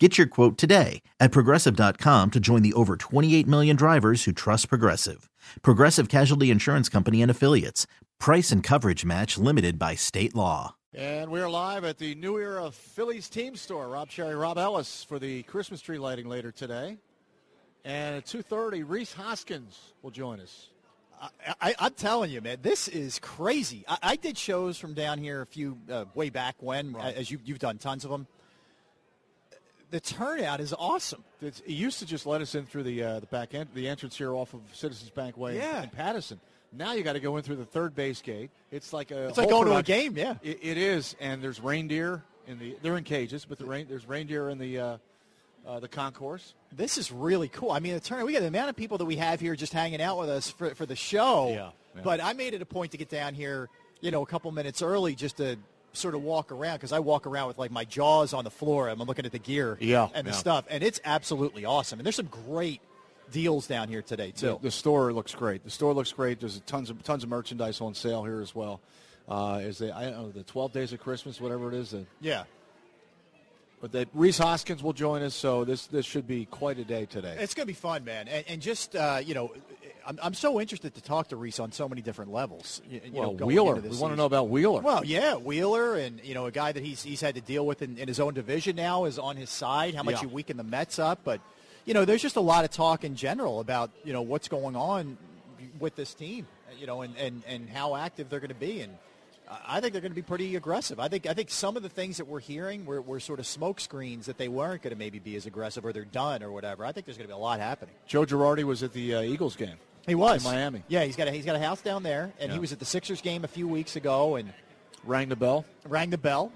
Get your quote today at Progressive.com to join the over 28 million drivers who trust Progressive. Progressive Casualty Insurance Company and Affiliates. Price and coverage match limited by state law. And we're live at the New Era Phillies team store. Rob Cherry, Rob Ellis for the Christmas tree lighting later today. And at 2:30, Rhys Hoskins will join us. I'm telling you, man, this is crazy. I did shows from down here a few way back when, right, as you've done tons of them. The turnout is awesome. It used to just let us in through the back end, the entrance here off of Citizens Bank Way in Patterson. Now you got to go in through the third base gate. It's like going production to a game, yeah. It is, and there's reindeer they're in cages, but there's reindeer in the concourse. This is really cool. I mean, the turnout. We got the amount of people that we have here just hanging out with us for the show. Yeah. But I made it a point to get down here, a couple minutes early just to sort of walk around, because I walk around with my jaws on the floor and I'm looking at the gear and the stuff, and it's absolutely awesome. And there's some great deals down here today too. The store looks great. There's tons of merchandise on sale here as well. The 12 days of Christmas, whatever it is. But Rhys Hoskins will join us, so this should be quite a day today. It's going to be fun, man. And just I'm so interested to talk to Rhys on so many different levels. Wheeler. We want to know about Wheeler. Well, yeah, Wheeler, and a guy that he's had to deal with in his own division now is on his side. How much you weaken the Mets up, but there's just a lot of talk in general about what's going on with this team, and how active they're going to be, and I think they're going to be pretty aggressive. I think some of the things that we're hearing were sort of smoke screens that they weren't going to maybe be as aggressive, or they're done or whatever. I think there's going to be a lot happening. Joe Girardi was at the Eagles game. He was in Miami. Yeah, he's got a house down there, and he was at the Sixers game a few weeks ago and rang the bell,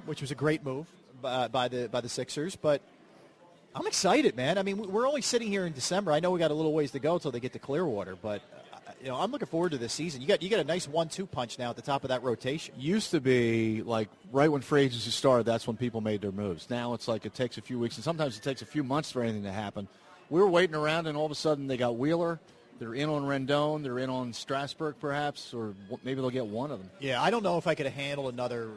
which was a great move by the Sixers. But I'm excited, man. I mean, we're only sitting here in December. I know we got a little ways to go until they get to Clearwater, but I'm looking forward to this season. You got a nice 1-2 punch now at the top of that rotation. Used to be like right when free agency started, that's when people made their moves. Now it's like it takes a few weeks, and sometimes it takes a few months for anything to happen. We were waiting around, and all of a sudden they got Wheeler. They're in on Rendon. They're in on Strasburg, perhaps, or maybe they'll get one of them. Yeah, I don't know if I could handle another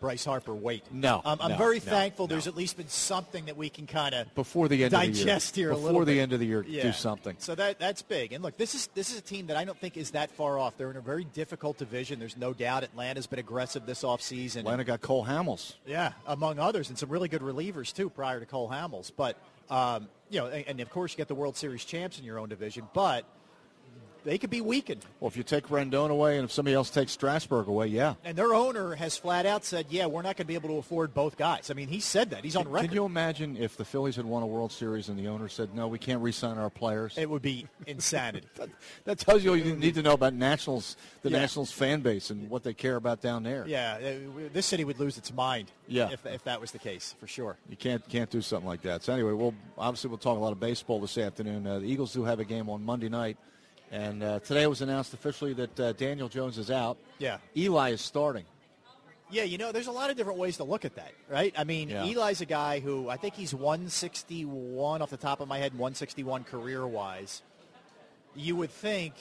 Bryce Harper wait. No. I'm very thankful there's at least been something that we can kind of digest here a little bit. Before the end of the year, do something. So that's big. And, look, this is a team that I don't think is that far off. They're in a very difficult division. There's no doubt Atlanta's been aggressive this offseason. Atlanta got Cole Hamels. Yeah, among others, and some really good relievers, too, prior to Cole Hamels. But and of course you get the World Series champs in your own division, but they could be weakened. Well, if you take Rendon away and if somebody else takes Strasburg away, And their owner has flat out said, we're not going to be able to afford both guys. I mean, he said that. He's on record. Can you imagine if the Phillies had won a World Series and the owner said, no, we can't re-sign our players? It would be insanity. That tells you all you need to know about the Nationals fan base and what they care about down there. Yeah, this city would lose its mind if that was the case, for sure. You can't do something like that. So anyway, we'll talk a lot of baseball this afternoon. The Eagles do have a game on Monday night. And today it was announced officially that Daniel Jones is out. Yeah. Eli is starting. Yeah, there's a lot of different ways to look at that, right? I mean, Eli's a guy who I think he's 161 off the top of my head, 161 career-wise. You would think,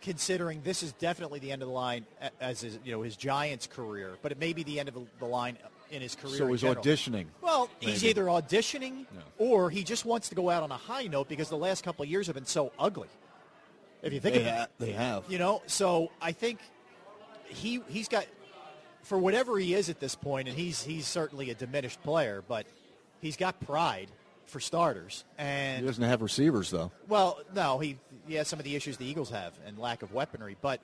considering this is definitely the end of the line as his, his Giants career, but it may be the end of the line in his career. So he's auditioning. Well, maybe. He's either auditioning or he just wants to go out on a high note because the last couple of years have been so ugly. If you think of that, they have. So I think he's got, for whatever he is at this point, and he's certainly a diminished player, but he's got pride for starters. And he doesn't have receivers, though. Well, no, he has some of the issues the Eagles have and lack of weaponry, but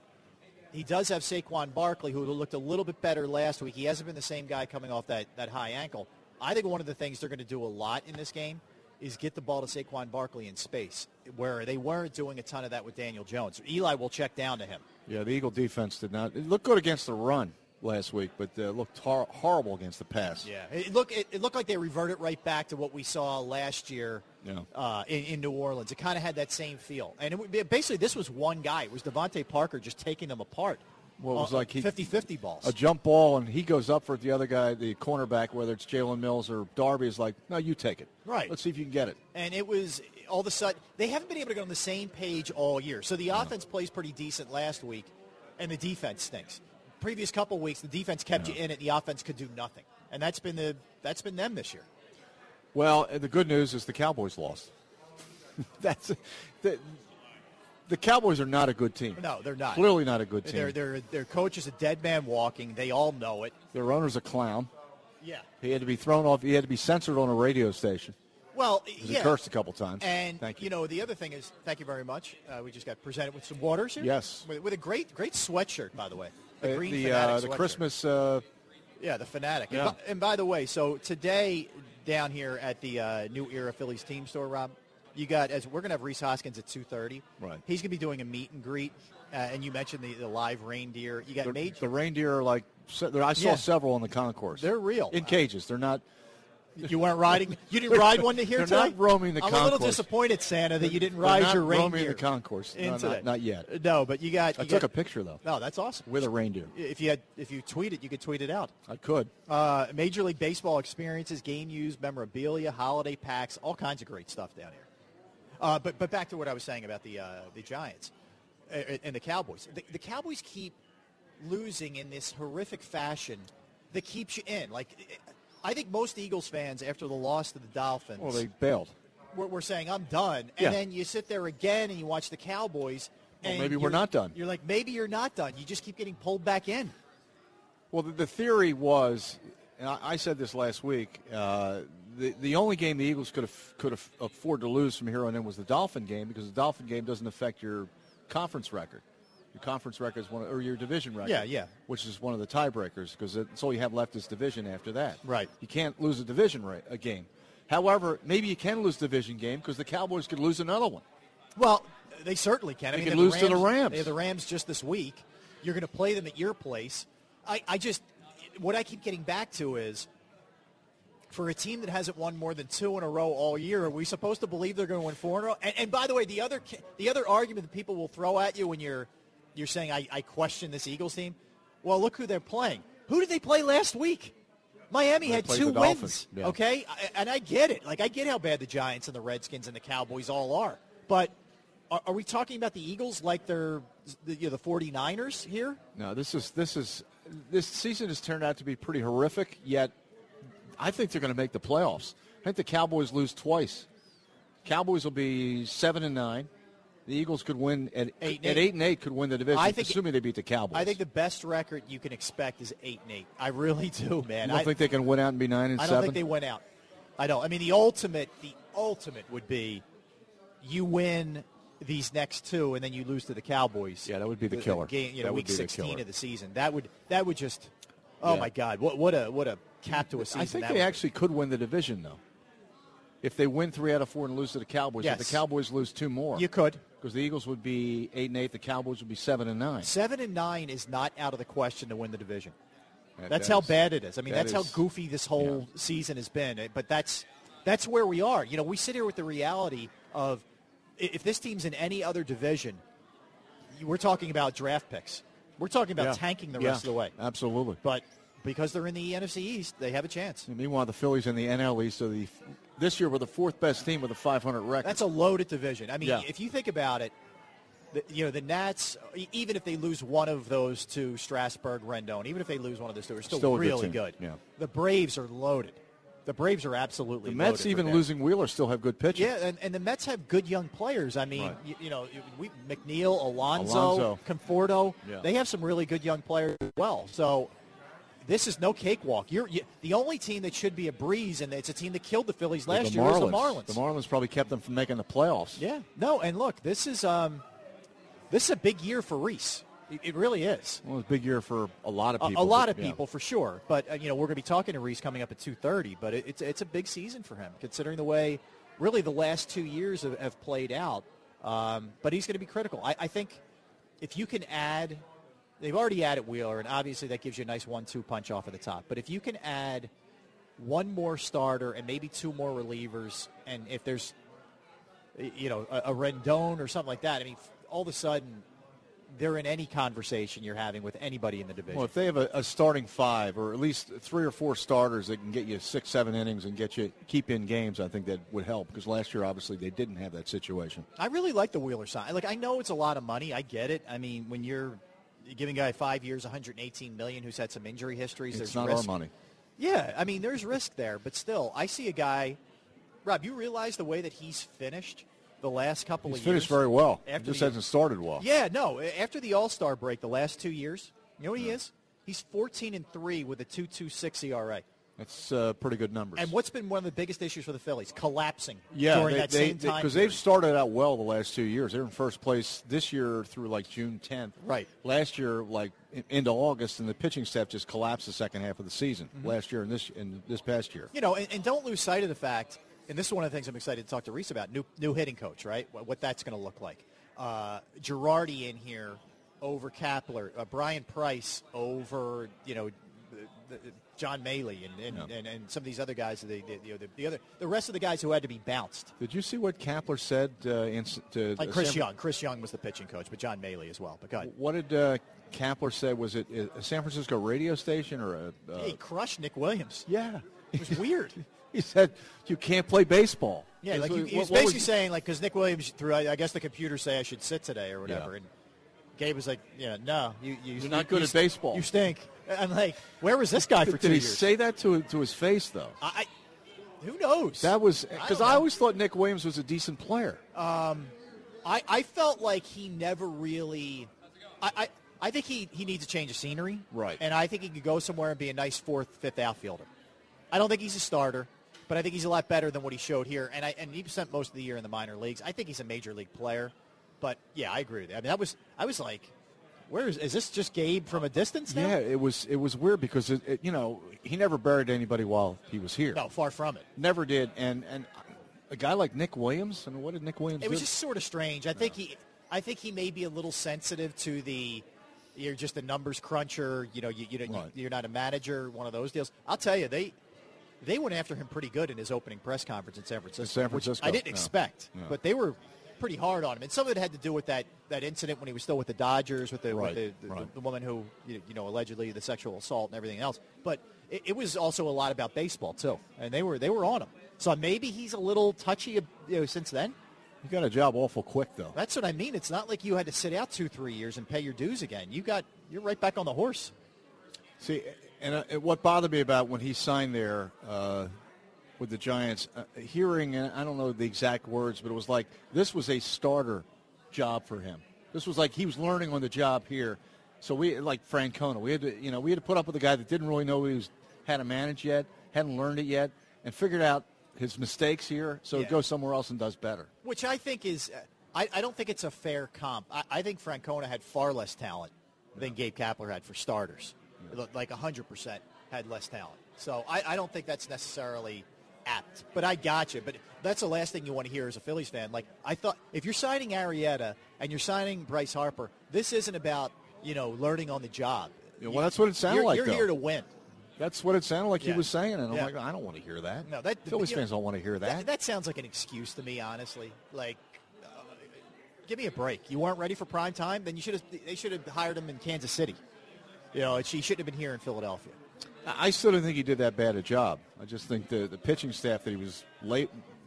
he does have Saquon Barkley, who looked a little bit better last week. He hasn't been the same guy coming off that high ankle. I think one of the things they're going to do a lot in this game is get the ball to Saquon Barkley in space, where they weren't doing a ton of that with Daniel Jones. Eli will check down to him. Yeah, the Eagle defense did not. It looked good against the run last week, but looked horrible against the pass. Yeah, it looked like they reverted right back to what we saw last year in New Orleans. It kind of had that same feel. And basically this was one guy. It was Devontae Parker just taking them apart. what was like 50-50 balls. A jump ball, and he goes up for it. The other guy, the cornerback, whether it's Jalen Mills or Darby, is like, no, you take it. Right. Let's see if you can get it. And it was all of a sudden they haven't been able to get on the same page all year. So the offense plays pretty decent last week, and the defense stinks. Previous couple weeks, the defense kept you in it. The offense could do nothing, and that's been them this year. Well, the good news is the Cowboys lost. The Cowboys are not a good team. No, they're not. Clearly not a good team. Their coach is a dead man walking. They all know it. Their owner's a clown. Yeah. He had to be thrown off. He had to be censored on a radio station. Well, yeah. He cursed a couple times. And, you know, the other thing is, thank you very much. We just got presented with some waters here. Yes. With a great sweatshirt, by the way. The green Fanatic sweatshirt. The Christmas. Yeah, the Fanatic. Yeah. And by the way, so today down here at the New Era Phillies team store, Rob, you got we're going to have Rhys Hoskins at 2:30. Right. He's going to be doing a meet and greet, and you mentioned the live reindeer. You got the reindeer are like I saw several on the concourse. They're real in cages. They're not. You weren't riding. You didn't ride one to here today. They're not roaming the concourse. I'm a little disappointed, Santa, that you didn't ride your reindeer. Roaming the concourse. No, not yet. No, but you got. I took a picture though. No, that's awesome. With a reindeer. If you tweet it, you could tweet it out. I could. Major League Baseball experiences, game used memorabilia, holiday packs, all kinds of great stuff down here. But back to what I was saying about the Giants and the Cowboys. The Cowboys keep losing in this horrific fashion that keeps you in. Like, I think most Eagles fans, after the loss to the Dolphins, well, they bailed. We're saying, I'm done. And then you sit there again and you watch the Cowboys. And maybe we're not done. You're like, maybe you're not done. You just keep getting pulled back in. Well, the theory was, and I said this last week, the only game the Eagles could have afford to lose from here on in was the Dolphin game, because the Dolphin game doesn't affect your conference record. Your conference record is or your division record. Yeah. Which is one of the tiebreakers, because it's all you have left is division after that. Right. You can't lose a division game. However, maybe you can lose a division game because the Cowboys could lose another one. Well, they certainly can. They could lose to the Rams. They have the Rams just this week. You're going to play them at your place. I just – what I keep getting back to is – for a team that hasn't won more than two in a row all year, are we supposed to believe they're going to win four in a row? And by the way, the other argument that people will throw at you when you're saying, I question this Eagles team, well, look who they're playing. Who did they play last week? Miami had two wins, okay? And I get it. Like, I get how bad the Giants and the Redskins and the Cowboys all are. But are we talking about the Eagles like they're the 49ers here? No, this season has turned out to be pretty horrific, yet I think they're going to make the playoffs. I think the Cowboys lose twice. Cowboys will be 7-9. The Eagles could win at 8-8 could win the division, assuming they beat the Cowboys. I think the best record you can expect is 8-8. I really do, man. I don't think they can win out and be 9-7. I don't think they went out. I don't. I mean, the ultimate would be you win these next two and then you lose to the Cowboys. Yeah, that would be the killer. Game, week 16 of the season. That would just. Oh, my God. What a cap to a season. I think they actually could win the division, though. If they win 3 out of 4 and lose to the Cowboys. Yes. If the Cowboys lose 2 more. You could. Because the Eagles would be 8-8. The Cowboys would be 7-9. 7-9 is not out of the question to win the division. That's how bad it is. I mean, that's how goofy this whole season has been. But that's where we are. You know, we sit here with the reality of if this team's in any other division, we're talking about draft picks. We're talking about tanking the rest of the way. Absolutely. But because they're in the NFC East, they have a chance. And meanwhile, the Phillies in the NL East, so this year were the 4th best team with a .500 record. That's a loaded division. I mean, if you think about it, the Nats, even if they lose one of those two, Strasburg, Rendon, even if they lose one of those two, are still really good. Yeah. The Braves are loaded. The Braves are absolutely loaded. The Mets, even losing Wheeler, still have good pitching. Yeah, and the Mets have good young players. I mean, McNeil, Alonso. Conforto, they have some really good young players as well. So this is no cakewalk. The only team that should be a breeze, and it's a team that killed the Phillies last year, is the Marlins. The Marlins probably kept them from making the playoffs. Yeah. No, and look, this is a big year for Rhys. It really is. Well, it's a big year for a lot of people. A lot of people, for sure. But, we're going to be talking to Rhys coming up at 2:30. But it's a big season for him, considering the way really the last 2 years have played out. But he's going to be critical. I think if you can add – they've already added Wheeler, and obviously that gives you a nice 1-2 punch off at the top. But if you can add one more starter and maybe 2 more relievers, and if there's, a Rendon or something like that, I mean, all of a sudden – they're in any conversation you're having with anybody in the division. Well, if they have a starting five or at least three or four starters that can get you six, 7 innings and get you keep in games, I think that would help because last year, obviously, they didn't have that situation. I really like the Wheeler sign. Like, I know it's a lot of money. I get it. I mean, when you're giving a guy 5 years, $118 million who's had some injury histories, it's not risk. Our money. Yeah, I mean, there's risk there. But still, I see a guy. Rob, you realize the way that he's finished the last couple of years? He's finished very well. He just hasn't started well. Yeah, no. After the All-Star break the last 2 years, you know what he is? He's 14-3 with a 2.26 ERA. That's pretty good numbers. And what's been one of the biggest issues for the Phillies? Collapsing during that same time. Because they've started out well the last 2 years. They're in first place this year through like June 10th. Right. Last year, like into August, and the pitching staff just collapsed the second half of the season last year and this past year. You know, and don't lose sight of the fact, and this is one of the things I'm excited to talk to Rhys about, new hitting coach, right? What that's going to look like. Girardi in here over Kapler, Brian Price over, you know, John Mallee and some of these other guys, the rest of the guys who had to be bounced. Did you see what Kapler said? To Chris Young. Chris Young was the pitching coach, but John Mallee as well. But go ahead. What did Kapler say? Was it a San Francisco radio station or a? He crushed Nick Williams. Yeah, it was weird. He said you can't play baseball. Yeah, like he was basically saying like because Nick Williams threw. I guess the computer say I should sit today or whatever. Yeah. And Gabe was like, yeah, no, you're not good at baseball. You stink. I'm like, where was this guy for 2 years? Did he say that to his face, though? Who knows? That was because I always thought Nick Williams was a decent player. I felt like he never really – I think he needs a change of scenery. Right. And I think he could go somewhere and be a nice fourth, fifth outfielder. I don't think he's a starter, but I think he's a lot better than what he showed here. And he spent most of the year in the minor leagues. I think he's a major league player. But, yeah, I agree with that. I mean, I was like – where is this just Gabe from a distance now? Yeah, it was weird because, you know, he never buried anybody while he was here. No, far from it. Never did. And a guy like Nick Williams, I mean, what did Nick Williams do? It was just sort of strange. I think he may be a little sensitive to the, you're just a numbers cruncher, you know, you're not a manager, one of those deals. I'll tell you, they went after him pretty good in his opening press conference in San Francisco. Which I didn't expect, but they were pretty hard on him, and some of it had to do with that incident when he was still with the Dodgers with the woman who allegedly the sexual assault and everything else. But it was also a lot about baseball too, and they were on him. So maybe he's a little touchy, you know, since then. You got a job awful quick though. That's what I mean. It's not like you had to sit out 2-3 years and pay your dues again. You're right back on the horse. See, and what bothered me about when he signed there. With the Giants, hearing, and I don't know the exact words, but it was like this was a starter job for him. This was like he was learning on the job here. So we, like Francona, we had to put up with a guy that didn't really know how to manage yet, hadn't learned it yet, and figured out his mistakes here. So he goes somewhere else and does better. Which I think is, I don't think it's a fair comp. I think Francona had far less talent than Gabe Kapler had for starters. Yeah. Like 100% had less talent. So I don't think that's necessarily apt, but I got you. But that's the last thing you want to hear as a Phillies fan. Like, I thought if you're signing Arrieta and you're signing Bryce Harper, this isn't about, you know, learning on the job. Yeah, well, that's what it sounded like. You're here to win. That's what it sounded like he was saying, and I'm like, I don't want to hear that. No, Phillies fans don't want to hear that. That sounds like an excuse to me, honestly. Like, give me a break. You weren't ready for prime time? Then they should have hired him in Kansas City. You know, he shouldn't have been here in Philadelphia. I still don't think he did that bad a job. I just think the pitching staff that he was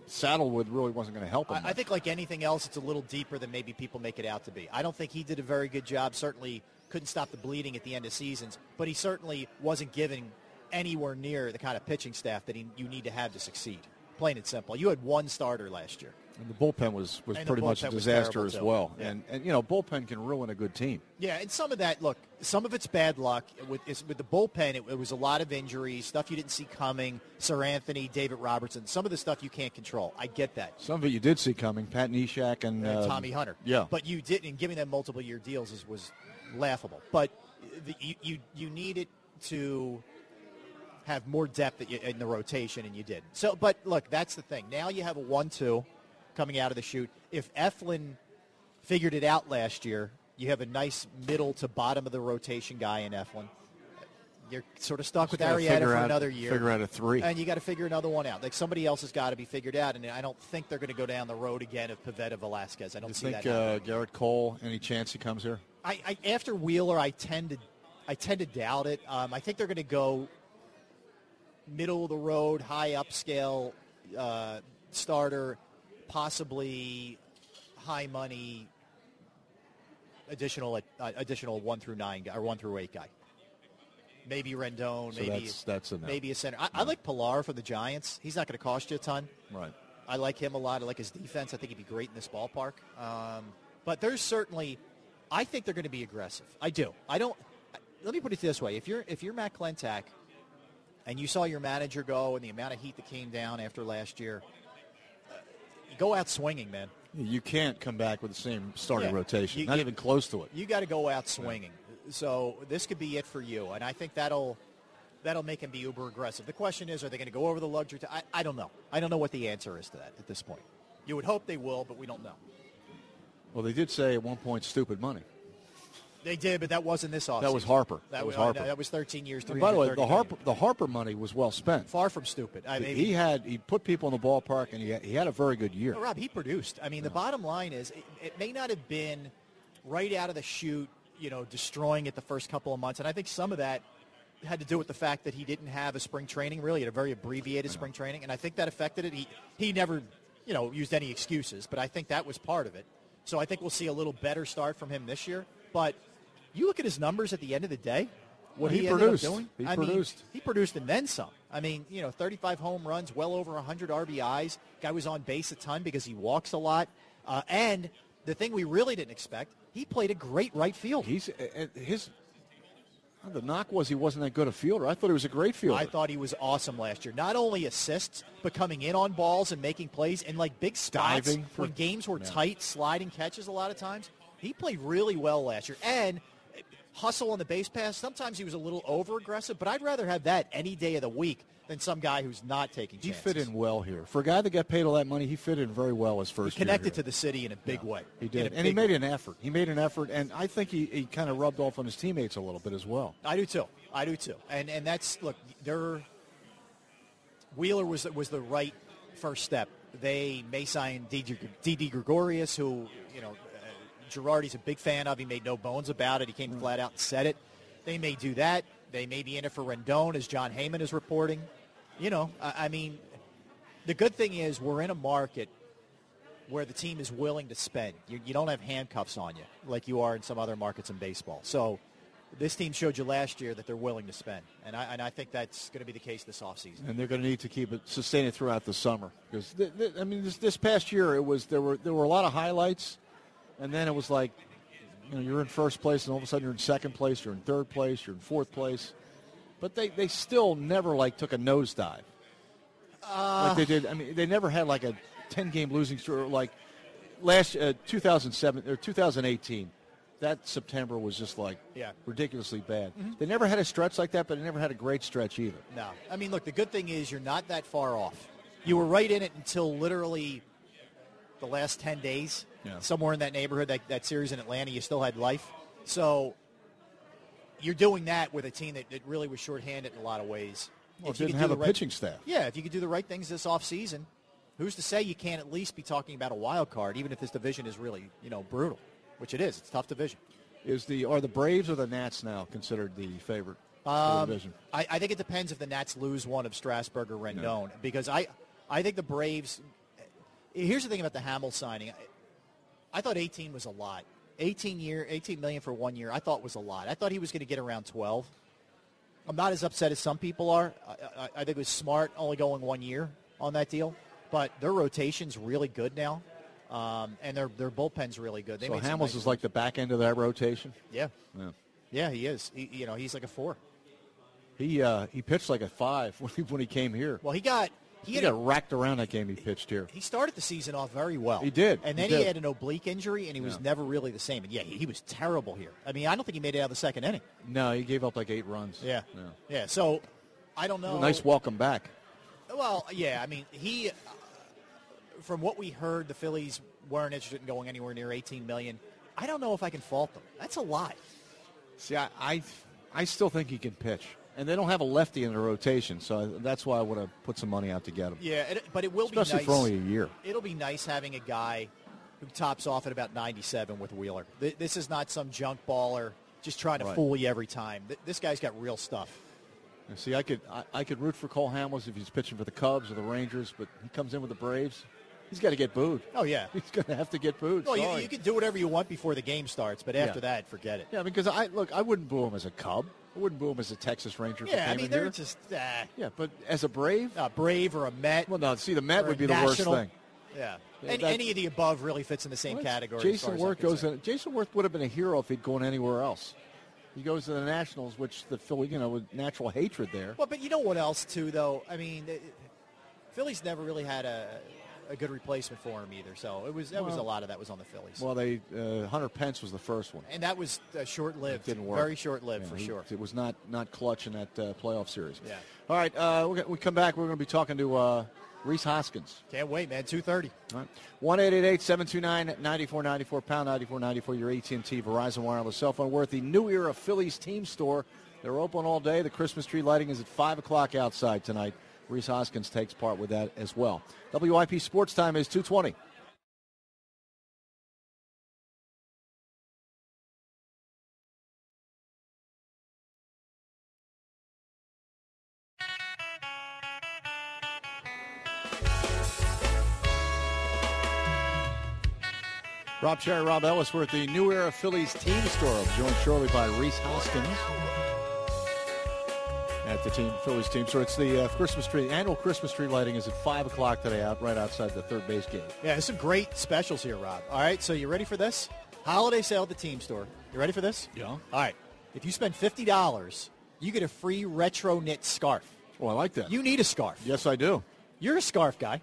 saddled with really wasn't going to help him. I think like anything else, it's a little deeper than maybe people make it out to be. I don't think he did a very good job. Certainly couldn't stop the bleeding at the end of seasons, but he certainly wasn't giving anywhere near the kind of pitching staff that you need to have to succeed. Plain and simple. You had one starter last year. And the bullpen was pretty much a disaster as well. Yeah. And you know, bullpen can ruin a good team. Yeah, and some of that, look, some of it's bad luck. With the bullpen, it was a lot of injuries, stuff you didn't see coming, Seranthony, David Robertson, some of the stuff you can't control. I get that. Some of it you did see coming, Pat Neshek and Tommy Hunter. Yeah. But you didn't, and giving them multiple-year deals was laughable. But you needed to have more depth in the rotation, and you did. So, but, look, that's the thing. Now you have a 1-2. Coming out of the chute. If Eflin figured it out last year, you have a nice middle to bottom of the rotation guy in Eflin. You're sort of stuck with Arrieta for another year. Figure out a three. And you got to figure another one out. Like somebody else has got to be figured out, and I don't think they're going to go down the road again of Pivetta, Velasquez. I don't see that. You think Garrett Cole, any chance he comes here? I after Wheeler, I tend to doubt it. I think they're going to go middle of the road, high upscale starter, possibly high money additional 1 through 9 guy, or 1 through 8 guy. Maybe Rendon, so maybe a center. I like Pilar from the Giants. He's not going to cost you a ton. Right. I like him a lot. I like his defense. I think he'd be great in this ballpark. But there's certainly, I think they're going to be aggressive. I do. I don't. Let me put it this way: if you're Matt Klentak, and you saw your manager go and the amount of heat that came down after last year, go out swinging, man. You can't come back with the same starting rotation. Not even close to it. You got to go out swinging. Yeah. So this could be it for you, and I think that'll make him be uber aggressive. The question is, are they going to go over the luxury? I don't know. I don't know what the answer is to that at this point. You would hope they will, but we don't know. Well, they did say at one point, stupid money. They did, but that wasn't this offseason. That was Harper. That was Harper. That was 13 years, $330 million. By the way, the Harper money was well spent. Far from stupid. I mean, he put people in the ballpark, and he had a very good year. Well, Rob, he produced. I mean, the bottom line is it may not have been right out of the chute, destroying it the first couple of months, and I think some of that had to do with the fact that he didn't have a spring training, really, a very abbreviated spring training, and I think that affected it. He never, used any excuses, but I think that was part of it. So I think we'll see a little better start from him this year. But you look at his numbers at the end of the day, what he produced. He produced and then some. 35 home runs, well over 100 RBIs. Guy was on base a ton because he walks a lot. And the thing we really didn't expect, he played a great right field. The knock was he wasn't that good a fielder. I thought he was a great fielder. I thought he was awesome last year. Not only assists, but coming in on balls and making plays and like big spots when games were tight, sliding catches a lot of times. He played really well last year. And hustle on the base pass, sometimes he was a little over-aggressive, but I'd rather have that any day of the week than some guy who's not taking chances. He fit in well here. For a guy that got paid all that money, he fit in very well his first year. He connected to the city in a big way. He did. And he made an effort. He made an effort, and I think he kind of rubbed off on his teammates a little bit as well. I do too. And that's, look, Wheeler was the right first step. They may sign D.D. Gregorius, who, Girardi's a big fan of. He made no bones about it. He came flat out and said it. They may do that. They may be in it for Rendon, as John Heyman is reporting. The good thing is we're in a market where the team is willing to spend. You don't have handcuffs on you like you are in some other markets in baseball. So this team showed you last year that they're willing to spend, and I think that's going to be the case this offseason. And they're going to need to sustain it throughout the summer because this past year there were a lot of highlights. And then it was like, you're in first place, and all of a sudden you're in second place, you're in third place, you're in fourth place. But they still never, took a nosedive. Like they did. They never had, a 10-game losing streak. Like, last 2007 or 2018, that September was just, ridiculously bad. Mm-hmm. They never had a stretch like that, but they never had a great stretch either. No. The good thing is you're not that far off. You were right in it until literally the last 10 days. Yeah. Somewhere in that neighborhood, that series in Atlanta, you still had life. So you're doing that with a team that really was shorthanded in a lot of ways. Well, if it didn't have a pitching staff. Yeah, if you could do the right things this offseason, who's to say you can't at least be talking about a wild card, even if this division is really, brutal, which it is. It's a tough division. Are the Braves or the Nats now considered the favorite for the division? I think it depends if the Nats lose one of Strasburg or Rendon, because I think the Braves – here's the thing about the Hamels signing – I thought 18 was a lot. 18 million for 1 year, I thought was a lot. I thought he was going to get around 12. I'm not as upset as some people are. I think it was smart only going 1 year on that deal. But their rotation's really good now, and their bullpen's really good. So Hamels is like the back end of that rotation? Yeah. Yeah, he is. He's like a 4. He pitched like a 5 when he came here. Well, he got racked around that game he pitched here. He started the season off very well. He did. And then he had an oblique injury, and he was never really the same. And, he was terrible here. I don't think he made it out of the second inning. No, he gave up 8 runs. Yeah, so I don't know. Nice welcome back. Well, he from what we heard, the Phillies weren't interested in going anywhere near $18 million. I don't know if I can fault them. That's a lot. See, I still think he can pitch. And they don't have a lefty in the rotation, so that's why I would have put some money out to get him. Yeah, but it will be nice. Especially for only a year. It'll be nice having a guy who tops off at about 97 with Wheeler. This is not some junk baller just trying to fool you every time. This guy's got real stuff. See, I could root for Cole Hamels if he's pitching for the Cubs or the Rangers, but he comes in with the Braves. He's got to get booed. Oh, yeah. He's going to have to get booed. Well, you can do whatever you want before the game starts, but after that, forget it. Yeah, because, I wouldn't boo him as a Cub. I wouldn't boo him as a Texas Ranger. Yeah, I mean, they're just... yeah, but as a Brave? A Brave or a Met. Well, no, see, the Met would be the worst thing. Yeah. And any of the above really fits in the same category. Jason Worth would have been a hero if he'd gone anywhere else. He goes to the Nationals, which the Philly, with natural hatred there. Well, but you know what else, too, though? I mean, Philly's never really had a good replacement for him either, so it was a lot of that was on the Phillies. Well, they Hunter Pence was the first one, and that was short-lived. It didn't work. Very short-lived sure. It was not clutch in that playoff series. Yeah. All right, we come back. We're going to be talking to Rhys Hoskins. Can't wait, man. 2:30. All right. 1-888-729-9494 pound 9494. Your AT&T Verizon wireless cell phone. We're at the New Era Phillies team store. They're open all day. The Christmas tree lighting is at 5:00 outside tonight. Rhys Hoskins takes part with that as well. WIP Sports Time is 2:20. Rob Sherry, Rob Ellis, we're at the New Era Phillies team store, joined shortly by Rhys Hoskins at the Phillies team. So it's the Christmas tree. Annual Christmas tree lighting is at 5 o'clock today, right outside the third base gate. Yeah, there's some great specials here, Rob. All right, so you ready for this? Holiday sale at the team store. You ready for this? Yeah. All right. If you spend $50, you get a free retro knit scarf. Oh, I like that. You need a scarf. Yes, I do. You're a scarf guy.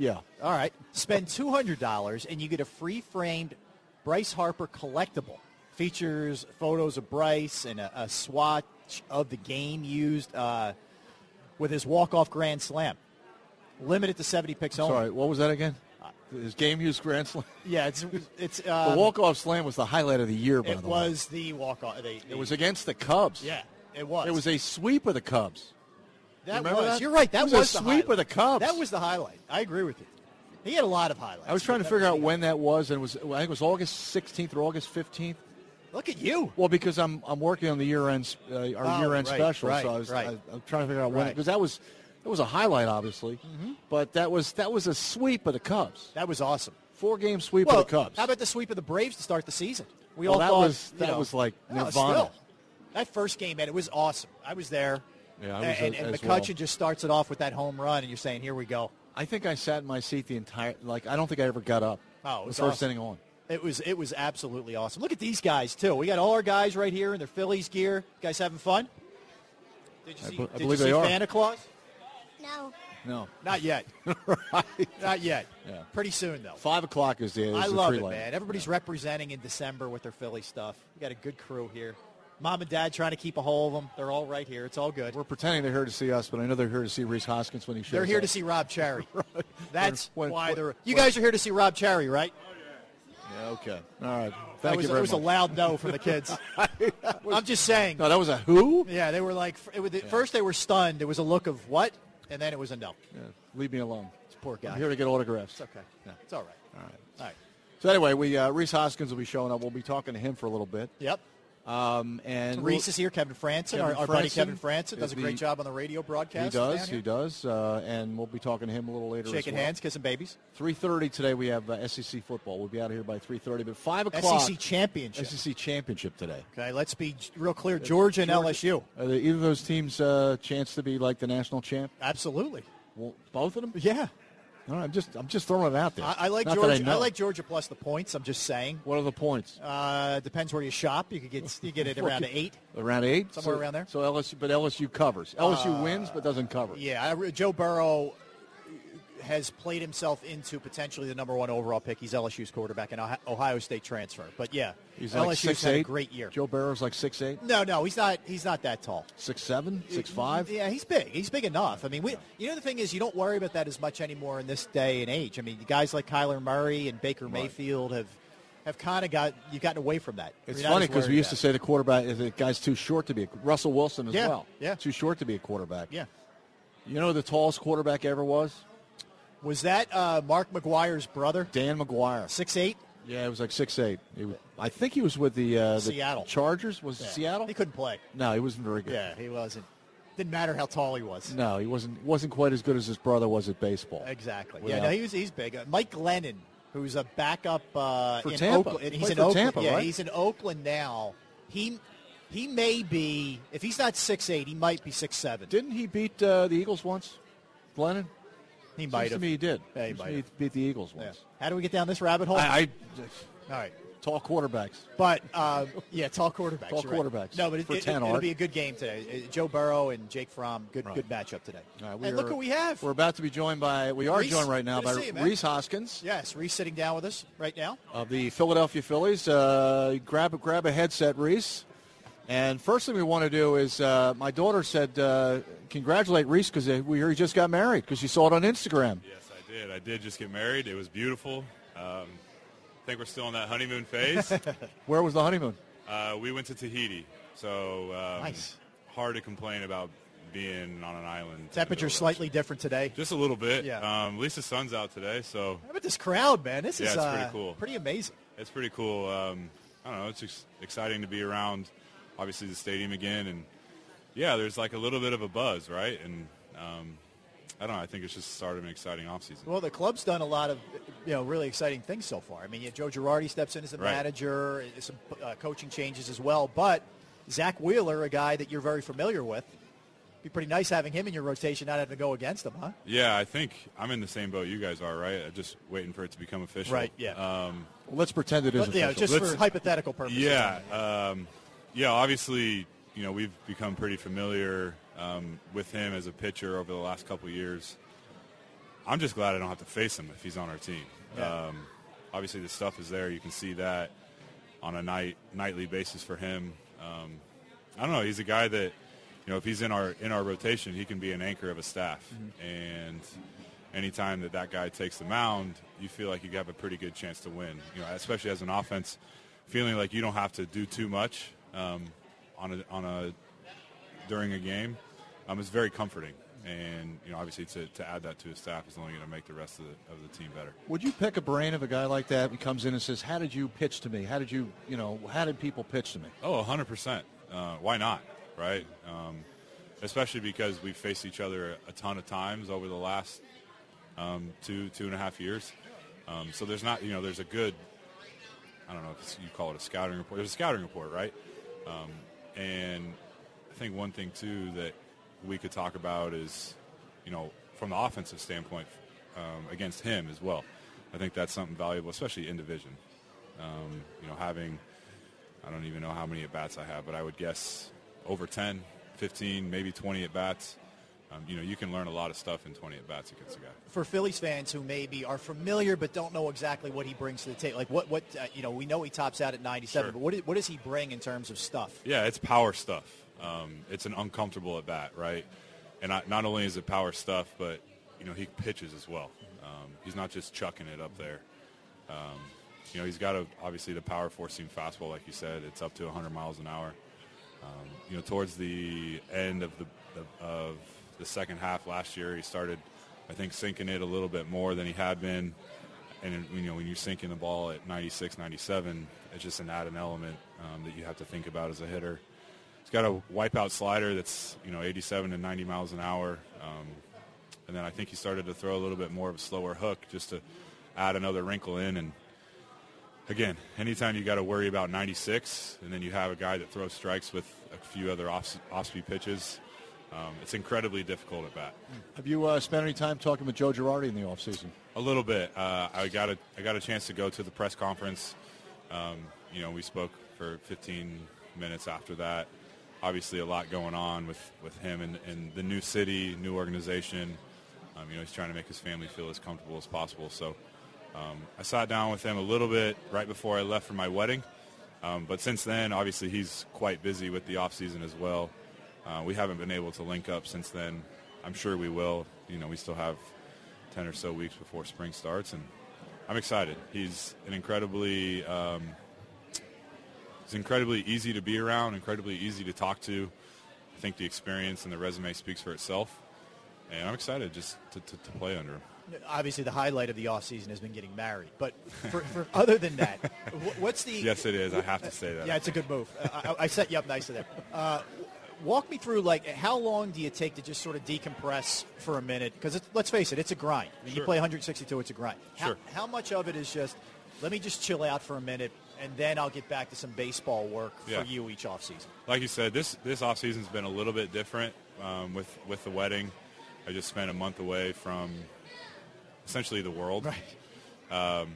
Yeah. All right. Spend $200, and you get a free framed Bryce Harper collectible. Features photos of Bryce and a swatch of the game used with his walk-off grand slam. Limited to 70 picks only. Sorry, what was that again? His game-used grand slam? Yeah, it's the walk-off slam was the highlight of the year, by the way. It was the walk-off. It was against the Cubs. Yeah, it was. It was a sweep of the Cubs. That? You're right, that was the highlight. It was a sweep of the Cubs. That was the highlight. I agree with you. He had a lot of highlights. I was trying to figure out when that was, and I think it was August 16th or August 15th. Look at you. Well, because I'm working on the year-end year-end special, so I'm trying to figure out when, because that was a highlight, obviously, but that was a sweep of the Cubs. That was awesome. 4-game sweep of the Cubs. How about the sweep of the Braves to start the season? We all thought that was like Nirvana. Still, that first game, man, it was awesome. I was there. Yeah, I was and McCutchen just starts it off with that home run, and you're saying, "Here we go." I think I sat in my seat the entire. Like I don't think I ever got up. Oh, it was the first inning on. It was absolutely awesome. Look at these guys, too. We got all our guys right here in their Phillies gear. You guys having fun? Did you see Santa Claus? No. No. Not yet. Right. Not yet. Yeah. Pretty soon, though. 5 o'clock is the love it, man. Everybody's representing in December with their Philly stuff. We got a good crew here. Mom and Dad trying to keep a hold of them. They're all right here. It's all good. We're pretending they're here to see us, but I know they're here to see Rhys Hoskins when he shows up. They're here to see Rob Cherry. Right. That's why they're – you guys are here to see Rob Cherry, right? Okay. All right. Thank you very much. It was a loud no from the kids. I'm just saying. No, that was a who? Yeah, they were like, first they were stunned. There was a look of what, and then it was a no. Yeah, leave me alone. It's a poor guy. I'm here to get autographs. It's okay. Yeah. It's all right. All right. So anyway, Rhys Hoskins will be showing up. We'll be talking to him for a little bit. Yep. And Rhys is here. Kevin Frandsen, our buddy Kevin Frandsen, does a great job on the radio broadcast. He does. And we'll be talking to him a little later. Shaking hands, kissing babies. 3:30 today. We have SEC football. We'll be out of here by 3:30. But 5 o'clock. SEC championship today. Okay, let's be real clear. Georgia and LSU. Are either of those teams a chance to be like the national champ? Absolutely. Well, both of them. Yeah. All right, I'm just throwing it out there. I like Georgia. I like Georgia plus the points. I'm just saying. What are the points? Depends where you shop. You get it around 8. Around 8, somewhere around there. So LSU covers. LSU wins, but doesn't cover. Yeah, Joe Burrow has played himself into potentially the number 1 overall pick. He's LSU's quarterback, an Ohio State transfer. But yeah, he's LSU's like 6'8". Had a great year. Joe Burrow's like 6'8". No, he's not. He's not that tall. 6'7", 6'5". Yeah, he's big. He's big enough. I mean, the thing is, you don't worry about that as much anymore in this day and age. I mean, guys like Kyler Murray and Baker Mayfield have kind of gotten away from that. It's funny because we used to say the quarterback, the guy's too short to be a Russell Wilson as well. Yeah, too short to be a quarterback. Yeah, you know who the tallest quarterback ever was? Was that Mark McGuire's brother? Dan McGuire. 6'8"? Yeah, it was like 6'8". I think he was with the Seattle Chargers. Was it Seattle? He couldn't play. No, he wasn't very good. Yeah, he wasn't. Didn't matter how tall he was. No, he wasn't quite as good as his brother was at baseball. Exactly. Without, yeah, no, he's big. Mike Glennon, who's a backup for in Tampa. Oakland. He's in Oakland. Tampa, yeah, right? He's in Oakland now. He may be, if he's not 6'8", he might be 6'7". Didn't he beat the Eagles once, Glennon? He might have. To me, he did. Yeah, he might have beat the Eagles once. Yeah. How do we get down this rabbit hole? All right. Tall quarterbacks. But, tall quarterbacks. Tall quarterbacks. Right. No, but it'll be a good game today. Joe Burrow and Jake Fromm, good matchup today. All right, and look who we have. We're about to be joined by, we are joined right now by Rhys Hoskins. Yes, Rhys sitting down with us right now. Of the Philadelphia Phillies. Grab a headset, Rhys. And first thing we want to do is, my daughter said, congratulate Rhys because we hear he just got married because she saw it on Instagram. Yes, I did. I did just get married. It was beautiful. I think we're still in that honeymoon phase. Where was the honeymoon? We went to Tahiti. So nice. Hard to complain about being on an island. Temperature's slightly different today. Just a little bit. Yeah. At least the sun's out today. So. How about this crowd, man? This is pretty cool. Pretty amazing. It's pretty cool. I don't know. It's just exciting to be around. Obviously, the stadium again, and there's like a little bit of a buzz, right? And I don't know. I think it's just the start of an exciting offseason. Well, the club's done a lot of really exciting things so far. I mean, Joe Girardi steps in as the manager, some coaching changes as well. But Zach Wheeler, a guy that you're very familiar with, it'd be pretty nice having him in your rotation, not having to go against him, huh? Yeah, I think I'm in the same boat you guys are, right? I'm just waiting for it to become official. Right. Yeah. Well, let's pretend it is official. Yeah, for hypothetical purposes. Yeah. Yeah, obviously, we've become pretty familiar with him as a pitcher over the last couple of years. I'm just glad I don't have to face him if he's on our team. Yeah. Obviously, the stuff is there. You can see that on a nightly basis for him. I don't know. He's a guy that, if he's in our rotation, he can be an anchor of a staff. Mm-hmm. And anytime that guy takes the mound, you feel like you have a pretty good chance to win. Especially as an offense, feeling like you don't have to do too much. During a game, it's very comforting, and obviously to add that to his staff is only going to make the rest of the team better. Would you pick a brain of a guy like that who comes in and says, "How did you pitch to me? How did people pitch to me?" Oh, 100%. Why not? Right? Especially because we've faced each other a ton of times over the last 2.5 years. So there's not, there's a good, I don't know if you call it a scouting report. There's a scouting report, right? And I think one thing, too, that we could talk about is, from the offensive standpoint against him as well. I think that's something valuable, especially in division. Having, I don't even know how many at-bats I have, but I would guess over 10, 15, maybe 20 at-bats. You can learn a lot of stuff in 20 at-bats against a guy. For Phillies fans who maybe are familiar but don't know exactly what he brings to the table, like what we know he tops out at 97, sure. But what does he bring in terms of stuff? Yeah, it's power stuff. It's an uncomfortable at-bat, right? And not only is it power stuff, but, he pitches as well. He's not just chucking it up there. He's got, obviously, the power four-seam fastball, like you said. It's up to 100 miles an hour. Towards the end of the second half last year, he started, I think, sinking it a little bit more than he had been. And, when you're sinking the ball at 96, 97, it's just an added element that you have to think about as a hitter. He's got a wipeout slider that's, 87 to 90 miles an hour. And then I think he started to throw a little bit more of a slower hook just to add another wrinkle in. And, again, anytime you got to worry about 96, and then you have a guy that throws strikes with a few other off-speed pitches, it's incredibly difficult at bat. Have you spent any time talking with Joe Girardi in the offseason? A little bit. I got a chance to go to the press conference. We spoke for 15 minutes after that. Obviously, a lot going on with him and the new city, new organization. He's trying to make his family feel as comfortable as possible. So I sat down with him a little bit right before I left for my wedding. But since then, obviously, he's quite busy with the offseason as well. We haven't been able to link up since then. I'm sure we will. We still have 10 or so weeks before spring starts, and I'm excited. He's an incredibly easy to be around, incredibly easy to talk to. I think the experience and the resume speaks for itself, and I'm excited just to play under him. obviously the highlight of the offseason has been getting married. But for other than that, what's the... Yes, it is. I have to say that. Yeah, it's a good move. I set you up nicely there. Walk me through, like, how long do you take to just sort of decompress for a minute? Because let's face it, it's a grind. I mean, sure. You play 162, it's a grind. How much of it is just, let me just chill out for a minute, and then I'll get back to some baseball work for you each offseason? Like you said, this offseason's been a little bit different with the wedding. I just spent a month away from essentially the world. Right.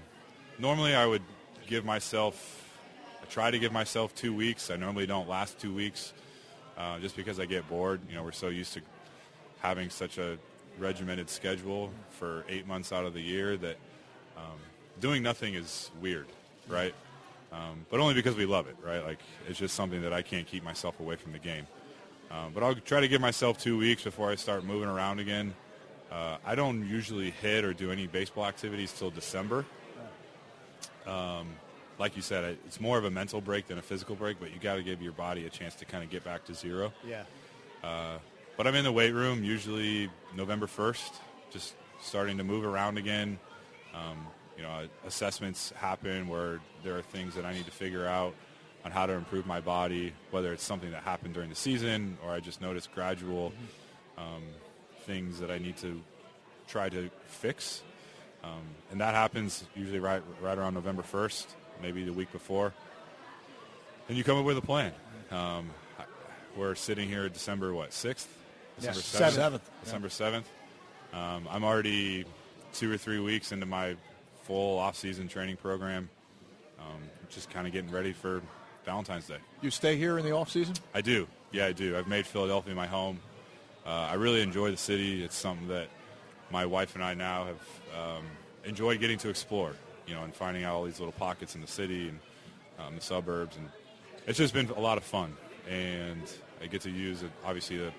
Normally I would try to give myself 2 weeks. I normally don't last 2 weeks. Just because I get bored. You know, we're so used to having such a regimented schedule for 8 months out of the year that doing nothing is weird, right? But only because we love it, right? Like, it's just something that I can't keep myself away from the game. But I'll try to give myself 2 weeks before I start moving around again. I don't usually hit or do any baseball activities till December. Like you said, it's more of a mental break than a physical break, but you got to give your body a chance to kind of get back to zero. Yeah. But I'm in the weight room usually November 1st, just starting to move around again. You know, assessments happen where there are things that I need to figure out on how to improve my body, whether it's something that happened during the season or I just notice gradual things that I need to try to fix. And that happens usually right around November 1st. Maybe the week before, and you come up with a plan. We're sitting here December 6th? December 7th. December 7th. I'm already 2 or 3 weeks into my full off-season training program, just kind of getting ready for Valentine's Day. You stay here in the off-season? I do. Yeah, I do. I've made Philadelphia my home. I really enjoy the city. It's something that my wife and I now have enjoyed getting to explore. You know, and finding out all these little pockets in the city and the suburbs. And it's just been a lot of fun. And I get to use, obviously, the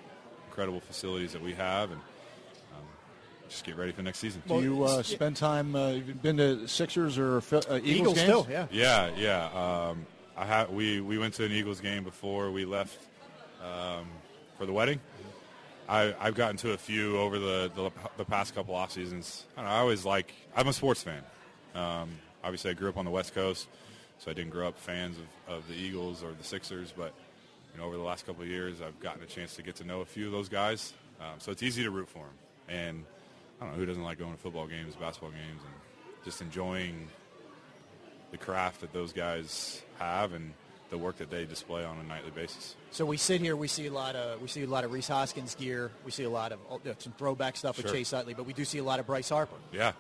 incredible facilities that we have and just get ready for next season. Do you spend time, you've been to Sixers or Eagles games? Still, yeah. Yeah. We went to an Eagles game before we left for the wedding. I've gotten to a few over the past couple off seasons. I always like – I'm a sports fan. Obviously, I grew up on the West Coast, so I didn't grow up fans of the Eagles or the Sixers. But you know, over the last couple of years, I've gotten a chance to get to know a few of those guys. So it's easy to root for them. And I don't know who doesn't like going to football games, basketball games, and just enjoying the craft that those guys have and the work that they display on a nightly basis. So we sit here, we see a lot of Rhys Hoskins gear, we see a lot of some throwback stuff with Chase Utley, but we do see a lot of Bryce Harper. Yeah.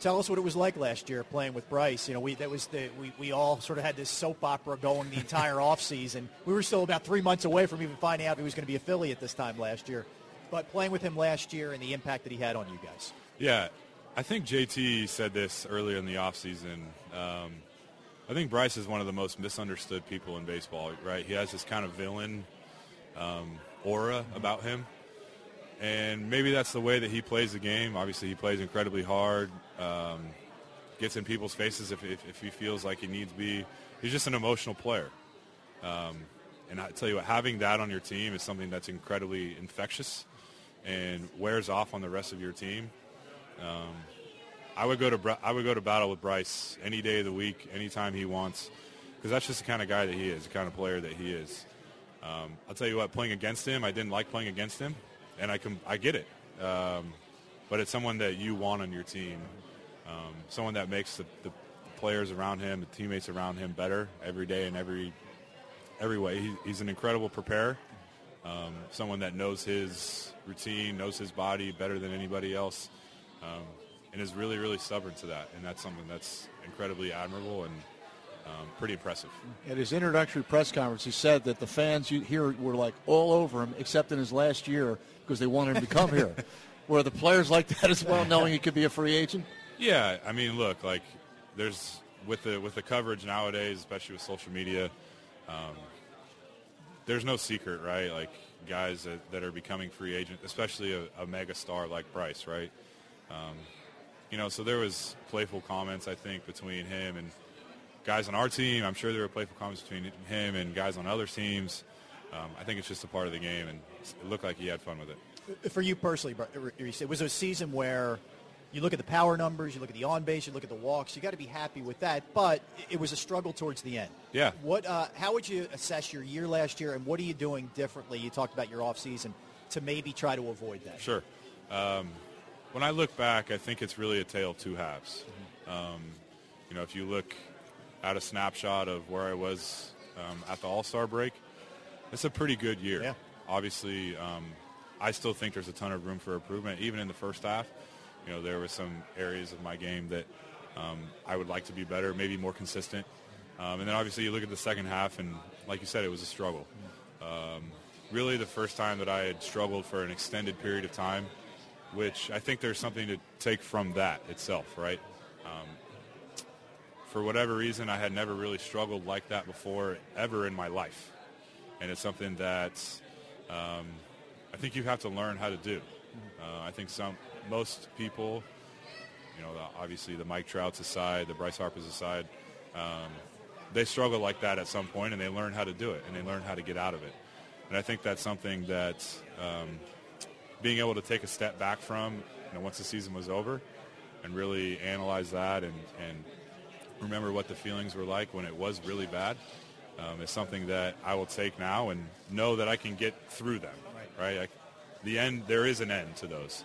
Tell us what it was like last year playing with Bryce. You know, we all sort of had this soap opera going the entire offseason. We were still about 3 months away from even finding out if he was going to be a Philly at this time last year. But playing with him last year and the impact that he had on you guys. Yeah, I think JT said this earlier in the offseason. I think Bryce is one of the most misunderstood people in baseball, right? He has this kind of villain aura about him. And maybe that's the way that he plays the game. Obviously, he plays incredibly hard, gets in people's faces if he feels like he needs to be. He's just an emotional player. And I tell you what, having that on your team is something that's incredibly infectious and wears off on the rest of your team. I would go to battle with Bryce any day of the week, anytime he wants, because that's just the kind of guy that he is, the kind of player that he is. I'll tell you what, playing against him, I didn't like playing against him. And I get it. But it's someone that you want on your team, someone that makes the players around him, the teammates around him better every day in every way. He's an incredible preparer, someone that knows his routine, knows his body better than anybody else, and is really, really stubborn to that. And that's something that's incredibly admirable and pretty impressive. At his introductory press conference, he said that the fans here were like all over him, except in his last year, because they wanted him to come here. Were the players like that as well, knowing he could be a free agent? Yeah, I mean, look, like there's with the coverage nowadays, especially with social media, there's no secret, right? Like guys that are becoming free agents, especially a mega star like Bryce, right? You know, so there was playful comments I think between him and guys on our team. I'm sure there were playful comments between him and guys on other teams. I think it's just a part of the game, and it looked like he had fun with it. For you personally, was it a season where You look at the power numbers, you look at the on base, you look at the walks. You got to be happy with that. But it was a struggle towards the end. Yeah. What? How would you assess your year last year, and what are you doing differently? You talked about your off season to maybe try to avoid that. Sure. When I look back, I think it's really a tale of two halves. Mm-hmm. You know, if you look at a snapshot of where I was at the All-Star break, it's a pretty good year. Yeah. Obviously, I still think there's a ton of room for improvement, even in the first half. You know, there were some areas of my game that I would like to be better, maybe more consistent. And then obviously you look at the second half, and like you said, it was a struggle. Really the first time that I had struggled for an extended period of time, which I think there's something to take from that itself, right? For whatever reason, I had never really struggled like that before ever in my life. And it's something that I think you have to learn how to do. I think most people, you know, obviously the Mike Trouts aside, the Bryce Harpers aside, they struggle like that at some point, and they learn how to do it, and they learn how to get out of it. And I think that's something that being able to take a step back from, you know, once the season was over, and really analyze that and remember what the feelings were like when it was really bad is something that I will take now and know that I can get through them, right? The end, there is an end to those,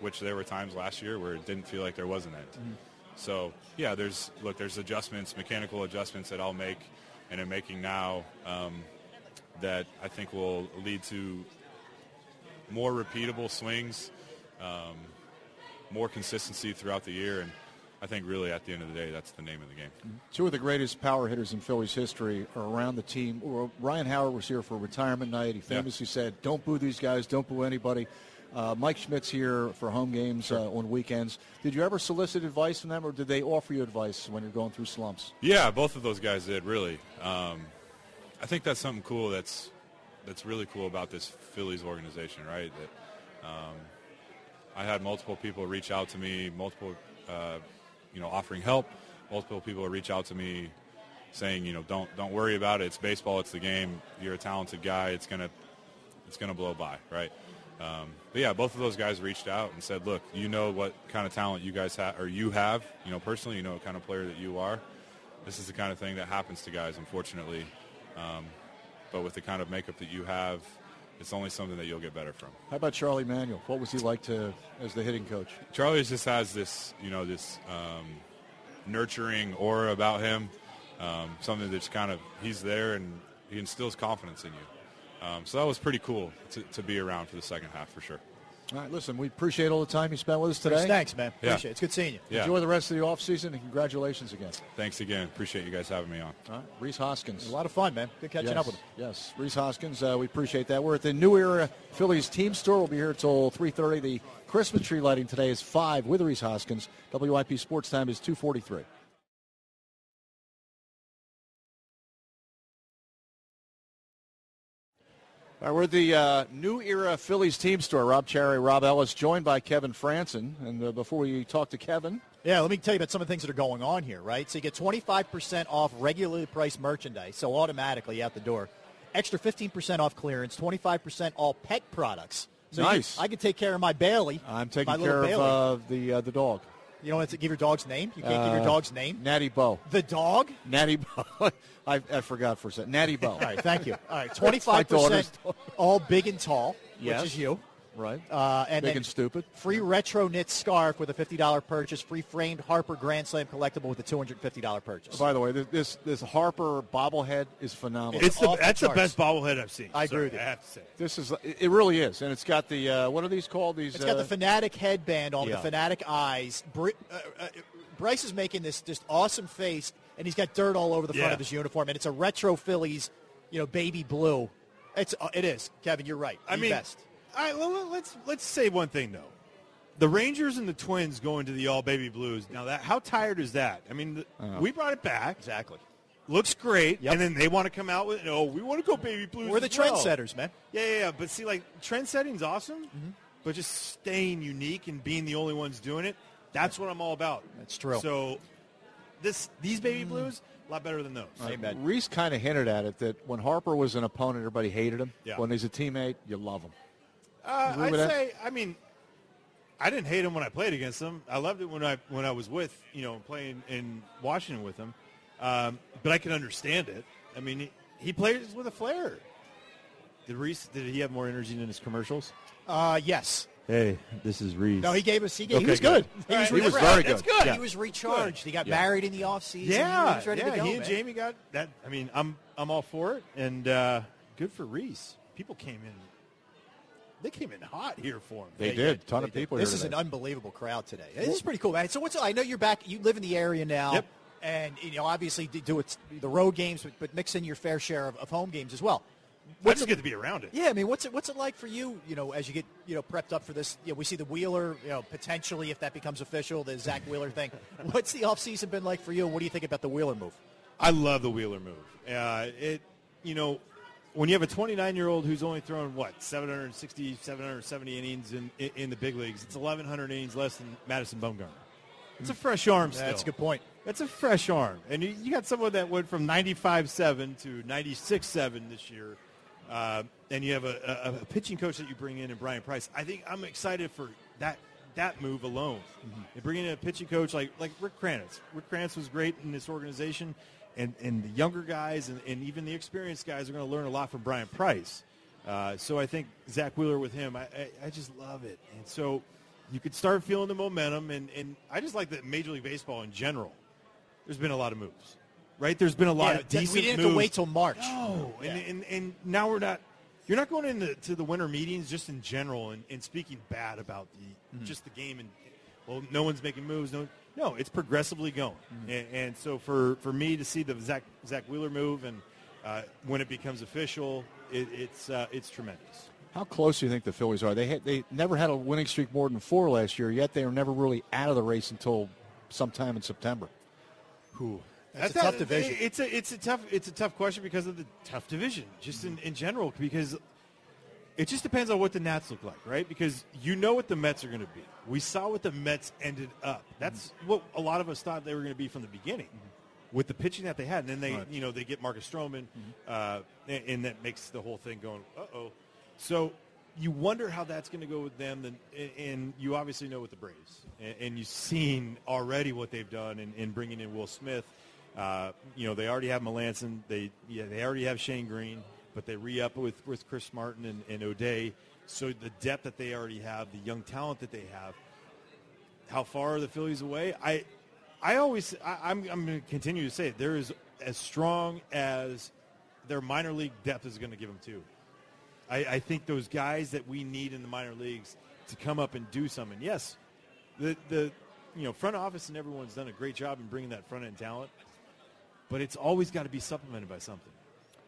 which there were times last year where it didn't feel like there was an end. Mm-hmm. So, yeah, there's adjustments, mechanical adjustments that I'll make and am making now that I think will lead to more repeatable swings, more consistency throughout the year, and I think really at the end of the day, that's the name of the game. Two of the greatest power hitters in Philly's history are around the team. Ryan Howard was here for retirement night. He famously said, don't boo these guys, don't boo anybody. Mike Schmidt's here for home games on weekends. Did you ever solicit advice from them, or did they offer you advice when you're going through slumps? Yeah, both of those guys did, really. I think that's something cool that's really cool about this Phillies organization, right? That I had multiple people reach out to me, multiple offering help. Multiple people reach out to me saying, you know, don't worry about it. It's baseball. It's the game. You're a talented guy. It's gonna blow by, right? But yeah, both of those guys reached out and said, look, you know what kind of talent you guys have, or you have, you know, personally, you know what kind of player that you are. This is the kind of thing that happens to guys, unfortunately. But with the kind of makeup that you have, it's only something that you'll get better from. How about Charlie Manuel? What was he like as the hitting coach? Charlie just has this, you know, this nurturing aura about him, something that's kind of, he's there and he instills confidence in you. So that was pretty cool to be around for the second half for sure. All right, listen, we appreciate all the time you spent with us today. Chris, thanks, man. Appreciate it. It's good seeing you. Yeah. Enjoy the rest of the offseason, and congratulations again. Thanks again. Appreciate you guys having me on. All right, Rhys Hoskins. A lot of fun, man. Good catching up with him. Yes, Rhys Hoskins, we appreciate that. We're at the New Era Phillies team store. We'll be here until 3:30. The Christmas tree lighting today is 5 with Rhys Hoskins. WIP Sports Time is 2:43. All right, we're at the New Era Phillies team store. Rob Cherry, Rob Ellis, joined by Kevin Frandsen. And before we talk to Kevin. Yeah, let me tell you about some of the things that are going on here, right? So you get 25% off regularly priced merchandise, so automatically out the door. Extra 15% off clearance, 25% all pet products. So nice. I can take care of my Bailey. I'm taking care of the dog. You don't have to give your dog's name? You can't give your dog's name? Natty Bo. The dog? Natty Bo. I forgot for a second. Natty Bo. All right, thank you. All right, 25% all big and tall, which is you. Right. And big and stupid. Free retro knit scarf with a $50 purchase. Free framed Harper Grand Slam collectible with a $250 purchase. By the way, this Harper bobblehead is phenomenal. That's the best bobblehead I've seen. I agree with you. I have to say. This is, it really is. And it's got the, what are these called? These, it's got the Fanatic headband on the Fanatic eyes. Bryce is making this just awesome face, and he's got dirt all over the front of his uniform. And it's a retro Phillies, you know, baby blue. It is. Kevin, you're right. Best. All right, well, let's say one thing, though. The Rangers and the Twins going to the all-baby blues. Now, how tired is that? I mean, we brought it back. Exactly. Looks great. Yep. And then they want to come out with, we want to go baby blues. We're the trendsetters, man. Yeah. But see, like, trend setting's awesome, but just staying unique and being the only ones doing it, that's what I'm all about. That's true. So these baby blues, a lot better than those. Right. Rhys kind of hinted at it, that when Harper was an opponent, everybody hated him. Yeah. When he's a teammate, you love him. I'd say, I didn't hate him when I played against him. I loved it when I was with, playing in Washington with him. But I can understand it. I mean, he plays with a flair. Did he have more energy in his commercials? Yes. Hey, this is Rhys. No, he was good. He was very good. Good. Yeah. He was recharged. He got married in the offseason. Yeah, he was ready to go, he and Jamie got that. I mean, I'm all for it, and good for Rhys. People came in. They came in hot here for him. They did. A ton of people. This is an unbelievable crowd today. This is pretty cool, man. So I know you're back. You live in the area now. Yep. And, obviously do it, the road games, but mix in your fair share of home games as well. It's good to be around it. Yeah, I mean, what's it like for you, as you get, prepped up for this? We see the Wheeler, potentially, if that becomes official, the Zach Wheeler thing. What's the offseason been like for you, and what do you think about the Wheeler move? I love the Wheeler move. When you have a 29-year-old who's only thrown, 760, 770 innings in the big leagues, it's 1,100 innings less than Madison Bumgarner. It's a fresh arm still. That's a good point. That's a fresh arm. And you got someone that went from 95-7 to 96-7 this year. And you have a pitching coach that you bring in Brian Price. I think I'm excited for that move alone. Mm-hmm. And bringing in a pitching coach like Rick Kranitz. Rick Kranitz was great in this organization. And the younger guys and even the experienced guys are going to learn a lot from Brian Price. So I think Zach Wheeler with him, I just love it. And so you could start feeling the momentum. And I just like that Major League Baseball in general. There's been a lot of moves. Right, there's been a lot of decent moves. We didn't have to wait till March. No, and now we're not. You're not going to the winter meetings just in general and speaking bad about just the game and no one's making moves. No, it's progressively going. Mm-hmm. And so for me to see the Zach Wheeler move and when it becomes official, it's tremendous. How close do you think the Phillies are? They never had a winning streak more than 4 last year. Yet they were never really out of the race until sometime in September. Who? That's a tough division. It's a tough question because of the tough division, just in general, because it just depends on what the Nats look like, right? Because what the Mets are going to be. We saw what the Mets ended up. That's what a lot of us thought they were going to be from the beginning, with the pitching that they had. And then they, they get Marcus Stroman, and that makes the whole thing going. So you wonder how that's going to go with them, and you obviously know with the Braves, and you've seen already what they've done in bringing in Will Smith. They already have Melanson. They already have Shane Green, but they re-up with Chris Martin and O'Day. So the depth that they already have, the young talent that they have, how far are the Phillies away? I'm going to continue to say it. They're as strong as their minor league depth is going to give them too. I think those guys that we need in the minor leagues to come up and do something. Yes, the front office and everyone's done a great job in bringing that front end talent. But it's always got to be supplemented by something.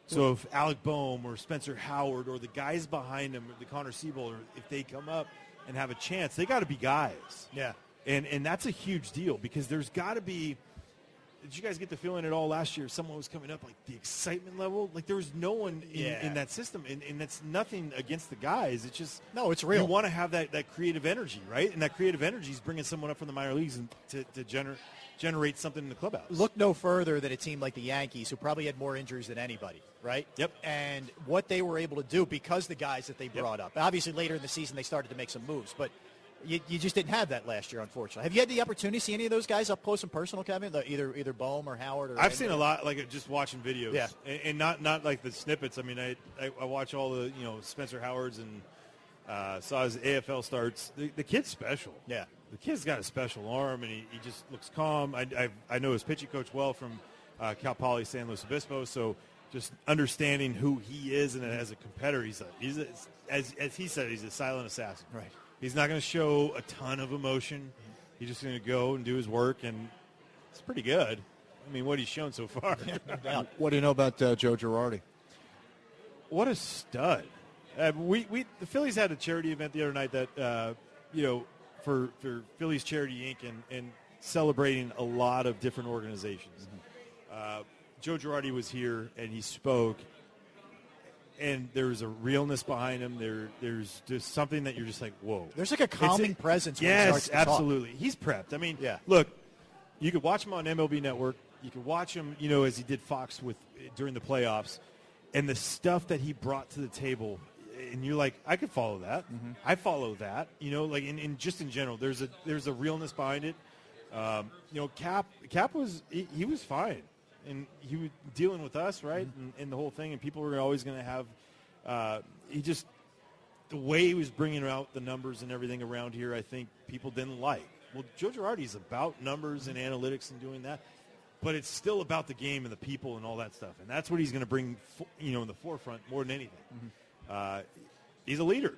So if Alec Boehm or Spencer Howard or the guys behind him, the Connor Siebold, if they come up and have a chance, they got to be guys. Yeah. And that's a huge deal because there's got to be – did you guys get the feeling at all last year someone was coming up, like the excitement level? Like there was no one in that system, and that's nothing against the guys. It's just – no, it's real. You want to have that creative energy, right? And that creative energy is bringing someone up from the minor leagues and to generate something in the clubhouse. Look no further than a team like the Yankees, who probably had more injuries than anybody, right? Yep. And what they were able to do because the guys that they brought up. Obviously, later in the season, they started to make some moves, but you just didn't have that last year, unfortunately. Have you had the opportunity to see any of those guys up close and personal, Kevin? Either Boehm or Howard? I've seen a lot, just watching videos. Yeah. And not like the snippets. I mean, I watch all the, Spencer Howard's and saw his AFL starts. The kid's special. Yeah. The kid's got a special arm, and he just looks calm. I know his pitching coach well from Cal Poly San Luis Obispo, so just understanding who he is and as a competitor, he's, as he said, he's a silent assassin. Right. He's not going to show a ton of emotion. He's just going to go and do his work, and it's pretty good. I mean, what he's shown so far. Yeah. What do you know about Joe Girardi? What a stud. The Phillies had a charity event the other night that, for Phillies Charity Inc. and celebrating a lot of different organizations. Mm-hmm. Joe Girardi was here, and he spoke, and there was a realness behind him. There's just something that you're just like, whoa. There's like a calming presence. Yes, absolutely. He's prepped. I mean, Look, you could watch him on MLB Network. You could watch him, as he did Fox during the playoffs, and the stuff that he brought to the table – and you're like, I could follow that. Mm-hmm. I follow that. You know, like in just in general, there's a realness behind it. You know, Cap was he was fine, and he was dealing with us, right, mm-hmm. and the whole thing, and people were always going to have. He just the way he was bringing out the numbers and everything around here, I think people didn't like. Well, Joe Girardi's about numbers and analytics and doing that, but it's still about the game and the people and all that stuff, and that's what he's going to bring, you know, in the forefront more than anything. Mm-hmm. He's a leader.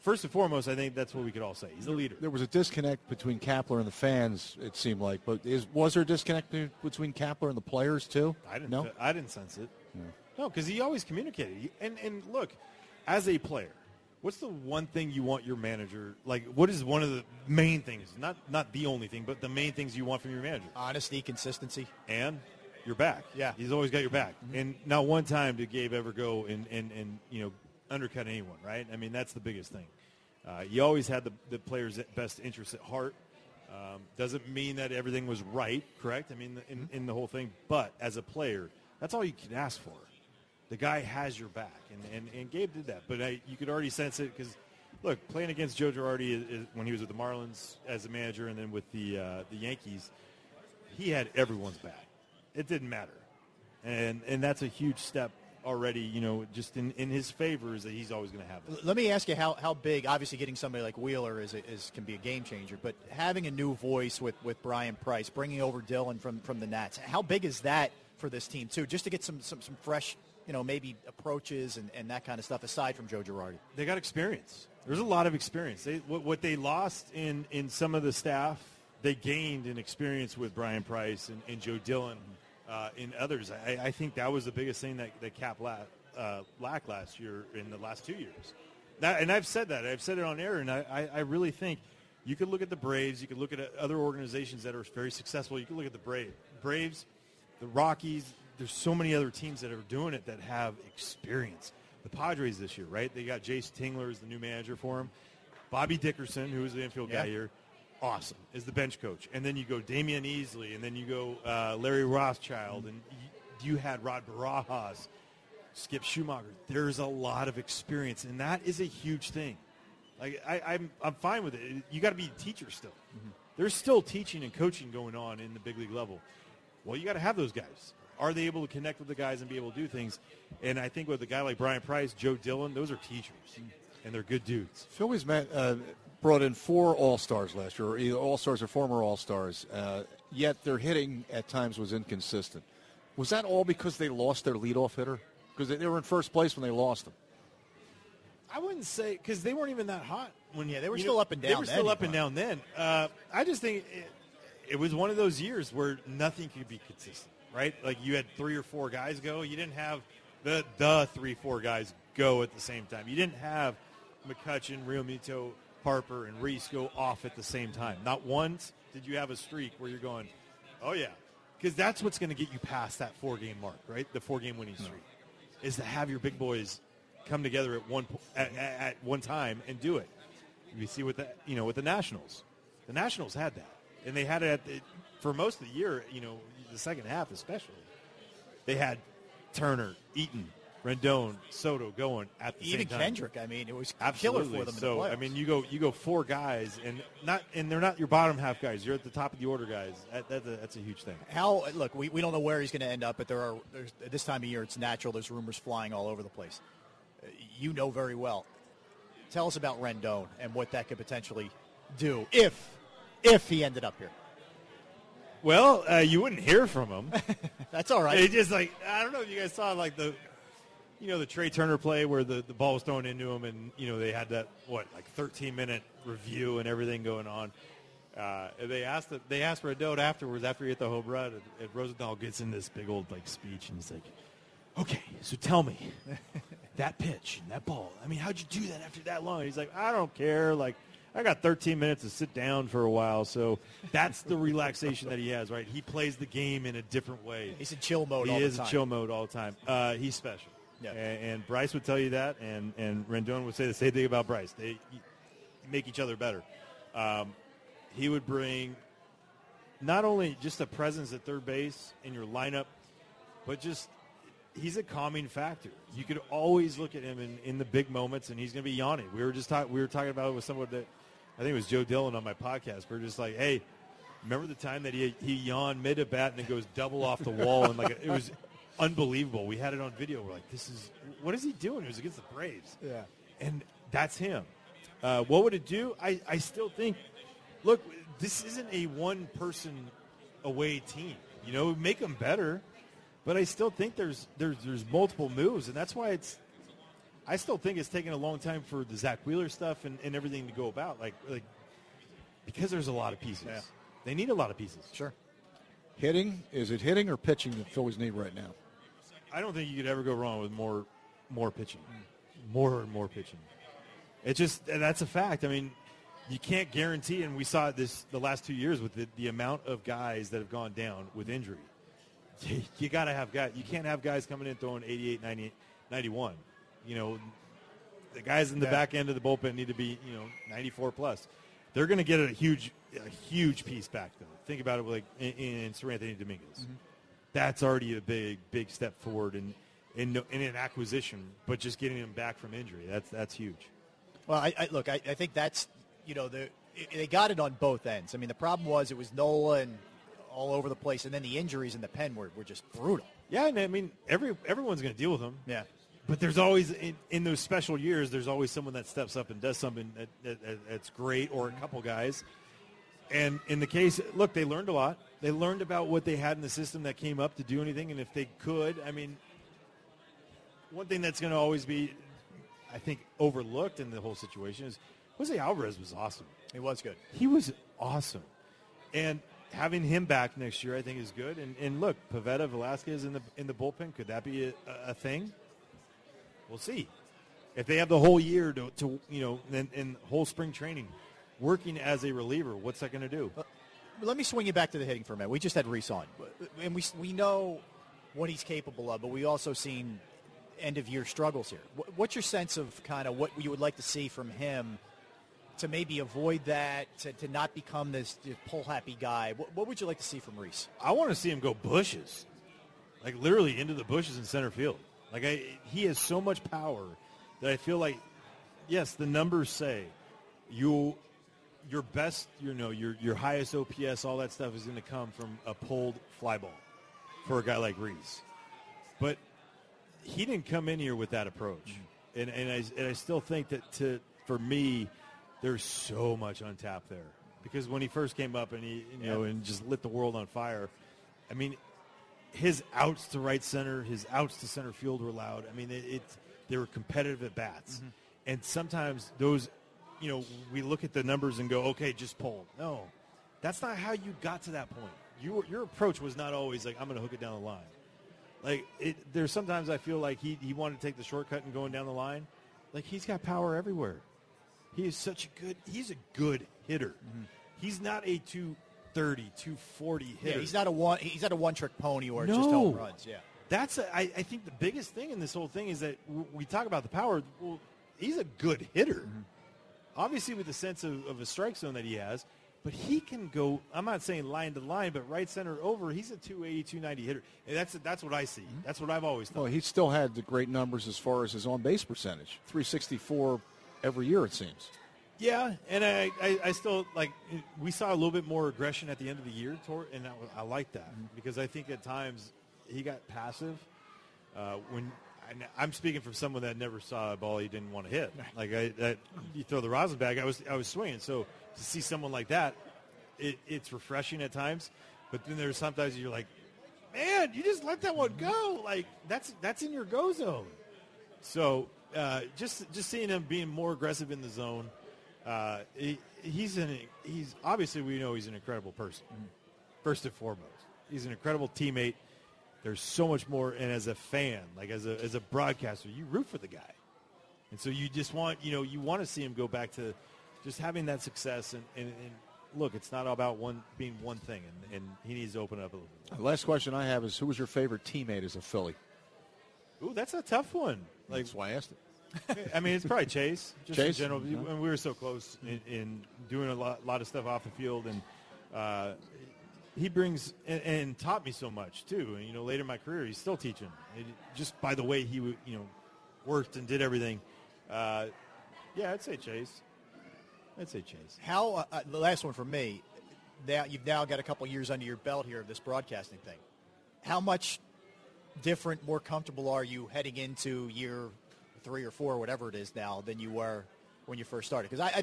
First and foremost, I think that's what we could all say. He's a leader. There was a disconnect between Kapler and the fans, it seemed like. But was there a disconnect between Kapler and the players, too? I didn't sense it. Yeah. No, because he always communicated. And look, as a player, what's the one thing you want your manager – like, what is one of the main things? Not the only thing, but the main things you want from your manager. Honesty, consistency. And your back. Yeah. He's always got your back. Mm-hmm. And not one time did Gabe ever go and you know – undercut anyone, right? I mean, that's the biggest thing. You always had the players' best interest at heart. Doesn't mean that everything was right, correct? I mean, in the whole thing. But as a player, that's all you can ask for. The guy has your back, and Gabe did that. But you could already sense it because, look, playing against Joe Girardi when he was with the Marlins as a manager and then with the Yankees, he had everyone's back. It didn't matter. And that's a huge step already, you know, just in his favor is that he's always going to have it. Let me ask you how big, obviously getting somebody like Wheeler can be a game changer, but having a new voice with Brian Price, bringing over Dillon from the Nats, how big is that for this team too, just to get some fresh, you know, maybe approaches and that kind of stuff aside from Joe Girardi? They got experience. There's a lot of experience. What they lost in some of the staff, they gained in experience with Brian Price and Joe Dillon. In others, I think that was the biggest thing that Cap lacked last year in the last 2 years. That, and I've said that. I've said it on air, and I really think you could look at the Braves. You could look at other organizations that are very successful. You could look at the Braves, the Rockies. There's so many other teams that are doing it that have experience. The Padres this year, right? They got Jace Tingler as the new manager for him. Bobby Dickerson, who is the infield guy here. Awesome, is the bench coach. And then you go Damian Easley, and then you go Larry Rothschild, and you had Rod Barajas, Skip Schumacher. There's a lot of experience, and that is a huge thing. Like I'm fine with it. You got to be a teacher still. Mm-hmm. There's still teaching and coaching going on in the big league level. Well, you got to have those guys. Are they able to connect with the guys and be able to do things? And I think with a guy like Brian Price, Joe Dillon, those are teachers, and they're good dudes. Philly's brought in 4 All-Stars last year, or either All-Stars or former All-Stars, yet their hitting at times was inconsistent. Was that all because they lost their leadoff hitter? Because they were in first place when they lost them. I wouldn't say, because they weren't even that hot. They were still up and down. They were still up and down then. I just think it was one of those years where nothing could be consistent, right? Like you had 3 or 4 guys go. You didn't have the 3, 4 guys go at the same time. You didn't have McCutchen, Realmuto, Harper, and Rhys go off at the same time. Not once did you have a streak where you're going, oh, yeah, because that's what's going to get you past that 4-game mark, right? The 4-game winning streak is to have your big boys come together at one time and do it. We see with the Nationals. The Nationals had that, and they had it for most of the year, you know, the second half especially. They had Turner, Eaton, Rendon, Soto going at the same time. Even Kendrick, I mean, it was killer for them. So in the playoffs. I mean, you go 4 guys, and they're not your bottom half guys. You're at the top of the order guys. That's a huge thing. Look, we don't know where he's going to end up, but there's at this time of year it's natural. There's rumors flying all over the place. You know very well. Tell us about Rendon and what that could potentially do if he ended up here. Well, you wouldn't hear from him. That's all right. It's just like I don't know if you guys saw like the. You know, the Trey Turner play where the ball was thrown into him and, you know, they had that, 13-minute review and everything going on. They asked Rendon afterwards, after he hit the home run, and Rosenthal gets in this big old, speech, and he's like, okay, so tell me, that pitch and that ball, I mean, how'd you do that after that long? And he's like, I don't care, I got 13 minutes to sit down for a while, so that's the relaxation that he has, right? He plays the game in a different way. He's in chill mode all the time. He is in chill mode all the time. He's special. Yeah. And Bryce would tell you that, and Rendon would say the same thing about Bryce. They make each other better. He would bring not only just a presence at third base in your lineup, but just he's a calming factor. You could always look at him in the big moments, and he's going to be yawning. We were talking about it with someone that I think it was Joe Dillon on my podcast. We were just like, hey, remember the time that he yawned mid a bat and then goes double off the wall, and it was unbelievable. We had it on video. We're like, what is he doing? It was against the Braves. Yeah, and that's him. What would it do? I still think, look, this isn't a one-person away team. You know, make them better. But I still think there's multiple moves, and that's why I still think it's taken a long time for the Zach Wheeler stuff and everything to go about, like because there's a lot of pieces. Yeah. They need a lot of pieces. Sure. Hitting, is it hitting or pitching that Phillies need right now? I don't think you could ever go wrong with more pitching, more and more pitching. It's just, that's a fact. I mean, you can't guarantee, and we saw this the last 2 years with the amount of guys that have gone down with injury. You got to have guys. You can't have guys coming in throwing 88, 90, 91. You know, the guys in the back end of the bullpen need to be, 94 plus. They're going to get a huge piece back, though. Think about it like in Seranthony Dominguez. Mm-hmm. That's already a big step forward in an acquisition, but just getting him back from injury, that's huge. Well, I think that's, they got it on both ends. I mean, the problem was it was Nola and all over the place, and then the injuries in the pen were just brutal. Yeah, and I mean, everyone's going to deal with them. Yeah. But there's always, in those special years, there's always someone that steps up and does something that's great, or a couple guys. And in the case, look, they learned a lot. They learned about what they had in the system that came up to do anything, and if they could, I mean, one thing that's going to always be, I think, overlooked in the whole situation is Jose Alvarez was awesome. He was good. He was awesome. And having him back next year, I think, is good. And look, Pivetta, Velasquez in the bullpen, could that be a thing? We'll see. If they have the whole year and whole spring training working as a reliever, what's that going to do? Let me swing you back to the hitting for a minute. We just had Rhys on, and we know what he's capable of, but we also seen end-of-year struggles here. What's your sense of kind of what you would like to see from him to maybe avoid that, to not become this pull-happy guy? What would you like to see from Rhys? I want to see him go bushes, like literally into the bushes in center field. Like, he has so much power that I feel like, yes, the numbers say your best, your highest OPS, all that stuff is going to come from a pulled fly ball for a guy like Rhys. But he didn't come in here with that approach. And I still think that for me, there's so much untapped there, because when he first came up and he, and just lit the world on fire, I mean, his outs to right center, his outs to center field were loud. I mean, they were competitive at bats. Mm-hmm. And sometimes those, we look at the numbers and go, okay, just pull. No, that's not how you got to that point. Your approach was not always like, I'm going to hook it down the line. Like, there's sometimes I feel like he wanted to take the shortcut and going down the line. Like, he's got power everywhere. He is he's a good hitter. Mm-hmm. He's not a 230, 240 hitter. Yeah, he's not a one-trick pony or just home runs. Yeah, that's I think the biggest thing in this whole thing is that we talk about the power. Well, he's a good hitter, mm-hmm. obviously with the sense of a strike zone that he has. But he can go. I'm not saying line to line, but right center over. He's a 280, 290 hitter. And that's what I see. Mm-hmm. That's what I've always thought. Well, he still had the great numbers as far as his on-base percentage, 364. Every year, it seems. Yeah, and I still, like, we saw a little bit more aggression at the end of the year, and I like that, mm-hmm. because I think at times he got passive. I'm speaking from someone that never saw a ball he didn't want to hit. Like, you throw the rosin bag, I was swinging. So to see someone like that, it's refreshing at times. But then there's sometimes you're like, man, you just let that one go. Like, that's in your go zone. So just seeing him being more aggressive in the zone, he's obviously, we know he's an incredible person, mm-hmm. first and foremost. He's an incredible teammate. There's so much more, and as a fan, like as a broadcaster, you root for the guy, and so you just want you want to see him go back to just having that success. And look, it's not all about one thing, and he needs to open it up a little bit. The last question I have is, who was your favorite teammate as a Philly? Ooh, that's a tough one. Like, that's why I asked it. I mean, it's probably Chase. Chase? In general, and we were so close in doing a lot of stuff off the field, and he brings and taught me so much too. And, you know, later in my career, he's still teaching. It, just by the way he, you know, worked and did everything. Yeah, I'd say Chase. How the last one for me? That you've now got a couple years under your belt here of this broadcasting thing. How much different, more comfortable are you heading into year 3 or 4, whatever it is now, than you were when you first started? Because I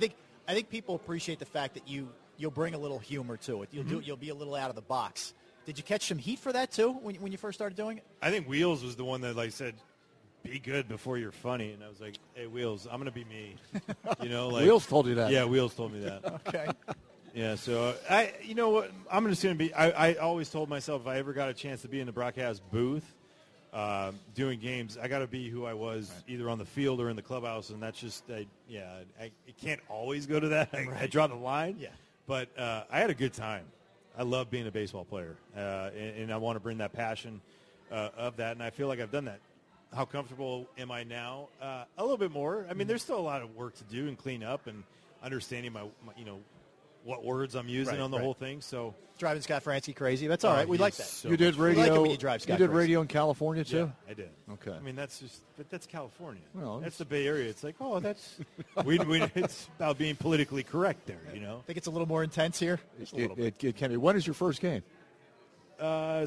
think people appreciate the fact that you'll bring a little humor to it. You'll You'll be a little out of the box. Did you catch some heat for that too when you first started doing it? I think Wheels was the one that like said, "Be good before you're funny," and I was like, "Hey, Wheels, I'm gonna be me." You know, like Wheels told you that. Yeah, Wheels told me that. Okay. Yeah, so I, you know what, I'm just going to be. I always told myself if I ever got a chance to be in the broadcast booth doing games, I got to be who I was either on the field or in the clubhouse, and that's just, I can't always go to that. I draw the line. Yeah, but I had a good time. I love being a baseball player, and I want to bring that passion of that, and I feel like I've done that. How comfortable am I now? A little bit more. I mean, there's still a lot of work to do and clean up and understanding my you know, what words I'm using on the whole thing. So driving Scott Fransky crazy. That's all right. We like that. So you did radio. We like it when you drive Scott crazy. Radio in California too? Yeah, I did. Okay. I mean, that's just – but that's California. Well, that's the Bay Area. It's like, oh, that's – it's about being politically correct there, you know. I think it's a little more intense here. It can be. When is your first game?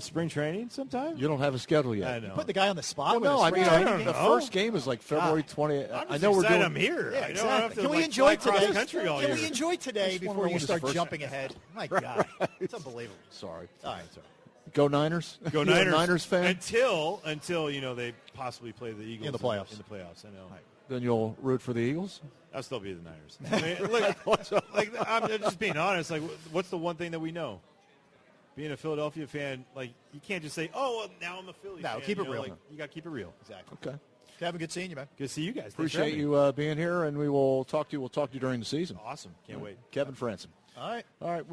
Spring training sometime. You don't have a schedule yet. I know. You put the guy on the spot. No, I mean, the first game is like February 20th. I know we're doing. I'm here. Yeah, exactly. Can we enjoy today? Can we enjoy today before you start jumping ahead? My God, it's unbelievable. Sorry. All right, sorry. Go Niners. Go Niners. Niners fan. Until you know they possibly play the Eagles in the playoffs. I know. Then you'll root for the Eagles? I'll still be the Niners. I mean, like I'm just being honest. Like, what's the one thing that we know? Being a Philadelphia fan, like, you can't just say, oh, well, now I'm a Philly fan. No, keep it real. Like, you got to keep it real. Exactly. Okay. Kevin, good seeing you, man. Good to see you guys. Appreciate you being here, and we will talk to you. We'll talk to you during the season. Awesome. Can't wait. Kevin Frandsen. All right. All right.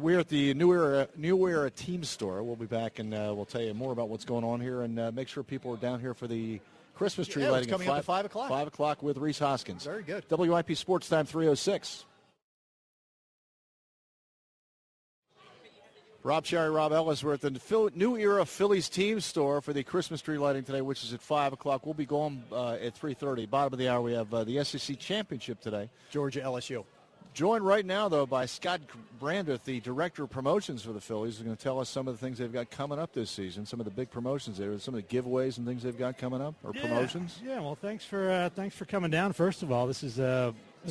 We're at the New Era team store. We'll be back, and we'll tell you more about what's going on here, and make sure people are down here for the Christmas tree lighting. It's coming up at 5 o'clock. 5 o'clock with Rhys Hoskins. Very good. WIP Sports Time 306. Rob Sherry, Rob Ellis, we're at the New Era Phillies team store for the Christmas tree lighting today, which is at 5 o'clock. We'll be going at 3:30. Bottom of the hour, we have the SEC Championship today. Georgia LSU. Joined right now, though, by Scott Brandreth, the Director of Promotions for the Phillies, who's going to tell us some of the things they've got coming up this season, some of the big promotions there, some of the giveaways and things they've got coming up, or promotions. Yeah, well, thanks for coming down, first of all. This is This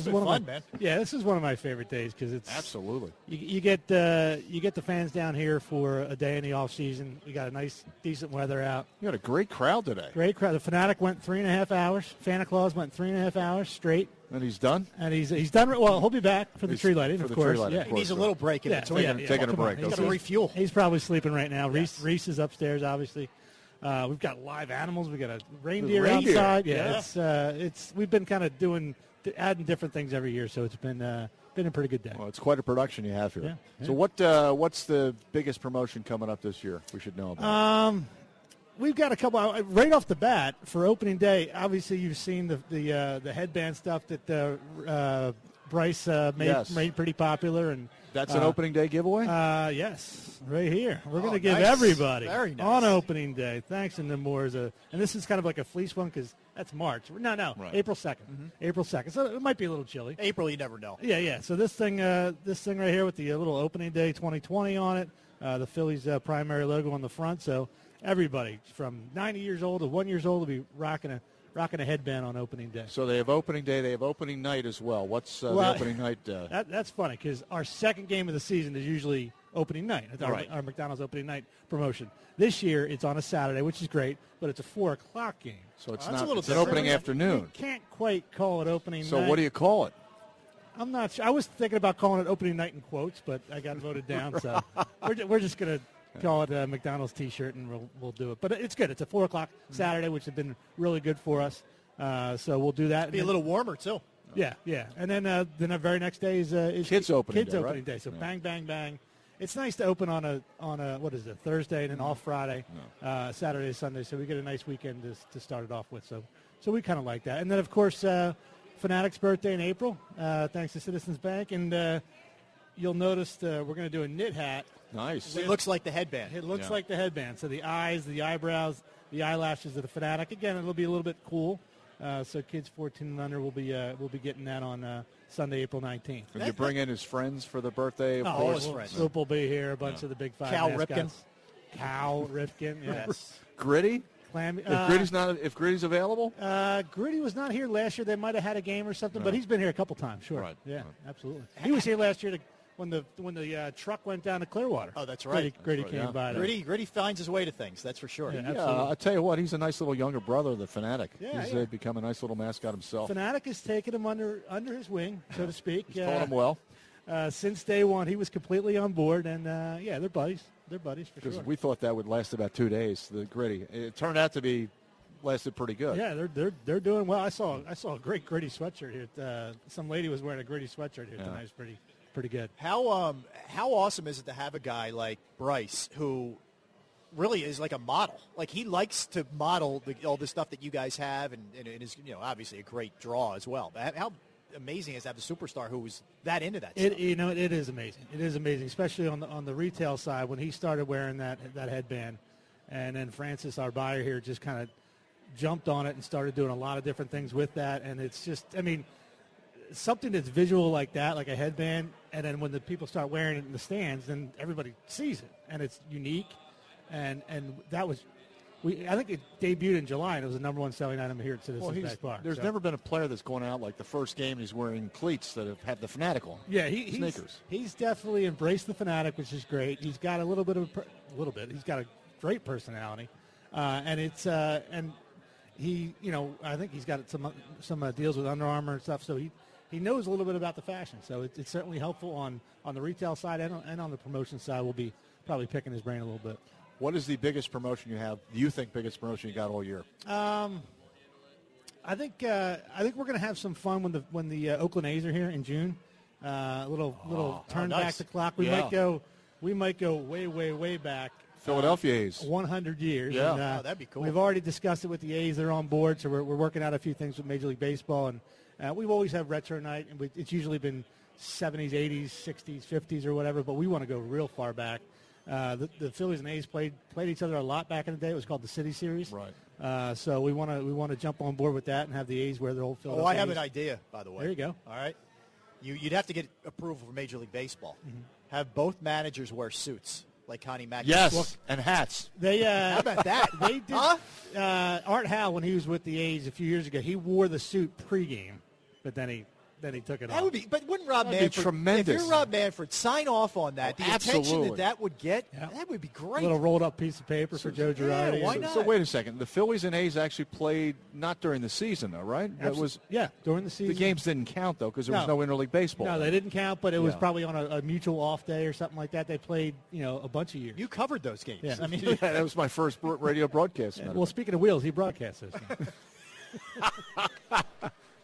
is one of my, man. Yeah, this is one of my favorite days because it's absolutely you get the fans down here for a day in the off season. We got a nice, decent weather out. You had a great crowd today. Great crowd. The Fanatic went 3.5 hours. Fanta Claus went 3.5 hours straight. And he's done. And he's done. Well, he'll be back for the tree lighting, of course. Yeah, he needs a little break in between. Taking a break. He's got to refuel. He's probably sleeping right now. Yes. Rhys is upstairs, obviously. We've got live animals. We got a reindeer outside. Yeah. It's we've been kind of doing. Adding different things every year, so it's been a pretty good day. Well, it's quite a production you have here. Yeah. So what's the biggest promotion coming up this year we should know about? We've got a couple. Right off the bat, for opening day, obviously you've seen the headband stuff that Bryce made pretty popular. And that's an opening day giveaway? Yes, right here. We're going to give everybody on opening day. Thanks, and then more. And this is kind of like a fleece one because that's March. No, right. April 2nd. Mm-hmm. April 2nd. So it might be a little chilly. April, you never know. Yeah. So this thing right here with the little opening day 2020 on it, the Phillies primary logo on the front. So everybody from 90 years old to 1 year old will be rocking a headband on opening day. So they have opening day. They have opening night as well. What's the opening night? That's funny because our second game of the season is usually opening night. Our McDonald's opening night promotion. This year it's on a Saturday, which is great, but it's a 4 o'clock game. So it's not it's an opening afternoon. You can't quite call it opening night. So what do you call it? I'm not sure. I was thinking about calling it opening night in quotes, but I got voted down. So we're just going to call it a McDonald's T-shirt, and we'll do it. But it's good. It's a 4 o'clock Saturday, which has been really good for us. So we'll do that. It'll be a little warmer, too. Yeah. And then the very next day is Kids' opening day. So bang, bang, bang. It's nice to open on a Thursday and then off Friday, Saturday, Sunday. So we get a nice weekend to start it off with. So we kind of like that. And then, of course, Fanatic's birthday in April, thanks to Citizens Bank. And you'll notice we're going to do a knit hat. Nice. It looks like the headband. It looks like the headband. So the eyes, the eyebrows, the eyelashes of the Fanatic. Again, it'll be a little bit cool. So kids 14 and under will be getting that on Sunday, April 19th. Did you bring in his friends for the birthday? Of course. His friends. Sloop will be here, a bunch of the Big Five. Cal Ripken, yes. Gritty? If Gritty's available? Gritty was not here last year. They might have had a game or something, but he's been here a couple times, sure. Right. Yeah, absolutely. He was here last year when the truck went down to Clearwater. Oh, that's right. Gritty came by. Gritty finds his way to things, that's for sure. Yeah, I tell you what, he's a nice little younger brother of the Fanatic. Yeah, he's become a nice little mascot himself. Fanatic has taken him under his wing, so to speak. He's taught him well. Since day one, he was completely on board, and, they're buddies. They're buddies for sure. Because we thought that would last about 2 days, the Gritty. It turned out to be lasted pretty good. Yeah, they're doing well. I saw a great Gritty sweatshirt here. Some lady was wearing a Gritty sweatshirt here tonight. It was pretty good. How awesome is it to have a guy like Bryce who really is like a model? Like, he likes to model all the stuff that you guys have, and is, obviously a great draw as well. But how amazing is to have a superstar who was that into that stuff. It is amazing. It is amazing, especially on the retail side when he started wearing that headband. And then Francis, our buyer here, just kind of jumped on it and started doing a lot of different things with that. And it's just, something that's visual like that, like a headband, and then when the people start wearing it in the stands, then everybody sees it. And it's unique. And that was... I think it debuted in July, and it was the number one selling item here at Citizens Bank Park. There's never been a player that's going out like the first game he's wearing cleats that have had the Fanatic on. Yeah, sneakers. He's definitely embraced the Fanatic, which is great. He's got a little bit. He's got a great personality, and it's and he, I think he's got some deals with Under Armour and stuff. So he knows a little bit about the fashion. So it's certainly helpful on the retail side and on the promotion side. We'll be probably picking his brain a little bit. What is the biggest promotion you have? Do you think biggest promotion you got all year? I think we're going to have some fun when the Oakland A's are here in June. Turn back the clock. We might go way, way, way back. Philadelphia A's. 100 years. Yeah, and, that'd be cool. We've already discussed it with the A's. They're on board, so we're working out a few things with Major League Baseball, and we've always had retro night, and it's usually been 70s, 80s, 60s, 50s, or whatever. But we want to go real far back. The Phillies and A's played each other a lot back in the day. It was called the City Series. Right. So we want to jump on board with that and have the A's wear their old Philadelphia. Oh, I have an idea, by the way. There you go. All right. You'd have to get approval from Major League Baseball. Mm-hmm. Have both managers wear suits like Connie Mack. Yes, well, and hats. They how about that? They did. Huh? Art Howe, when he was with the A's a few years ago, he wore the suit pregame, but then he took it off. That would be, but wouldn't Rob Manfred? Be tremendous. If you're Rob Manfred, sign off on that. Oh, the attention that would get, that would be great. A little rolled up piece of paper for Joe Girardi. Yeah, why not? So wait a second. The Phillies and A's actually played not during the season, though, right? That was during the season. The games didn't count though because there was no interleague baseball. No, they didn't count, but it was probably on a mutual off day or something like that. They played, a bunch of years. You covered those games. Yeah. That was my first radio broadcast. Yeah. Well, speaking of wheels, he broadcasts those.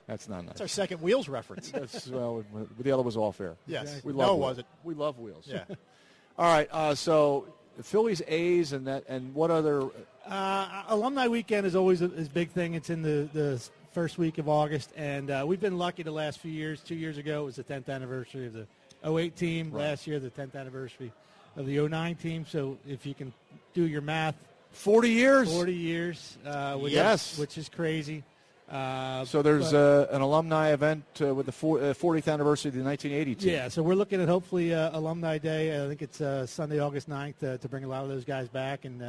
That's not nice. That's our second Wheels reference. The other was off air. Yes. We love Wheels. We love Wheels. Yeah. All right. So the Phillies, A's, and what other? Alumni Weekend is always a big thing. It's in the first week of August, and we've been lucky the last few years. 2 years ago, it was the 10th anniversary of the 08 team. Right. Last year, the 10th anniversary of the 09 team. So if you can do your math. 40 years? 40 years. Which is crazy. So there's an alumni event with the 40th anniversary of the 1982. Yeah, so we're looking at hopefully Alumni Day. I think it's Sunday, August 9th, to bring a lot of those guys back and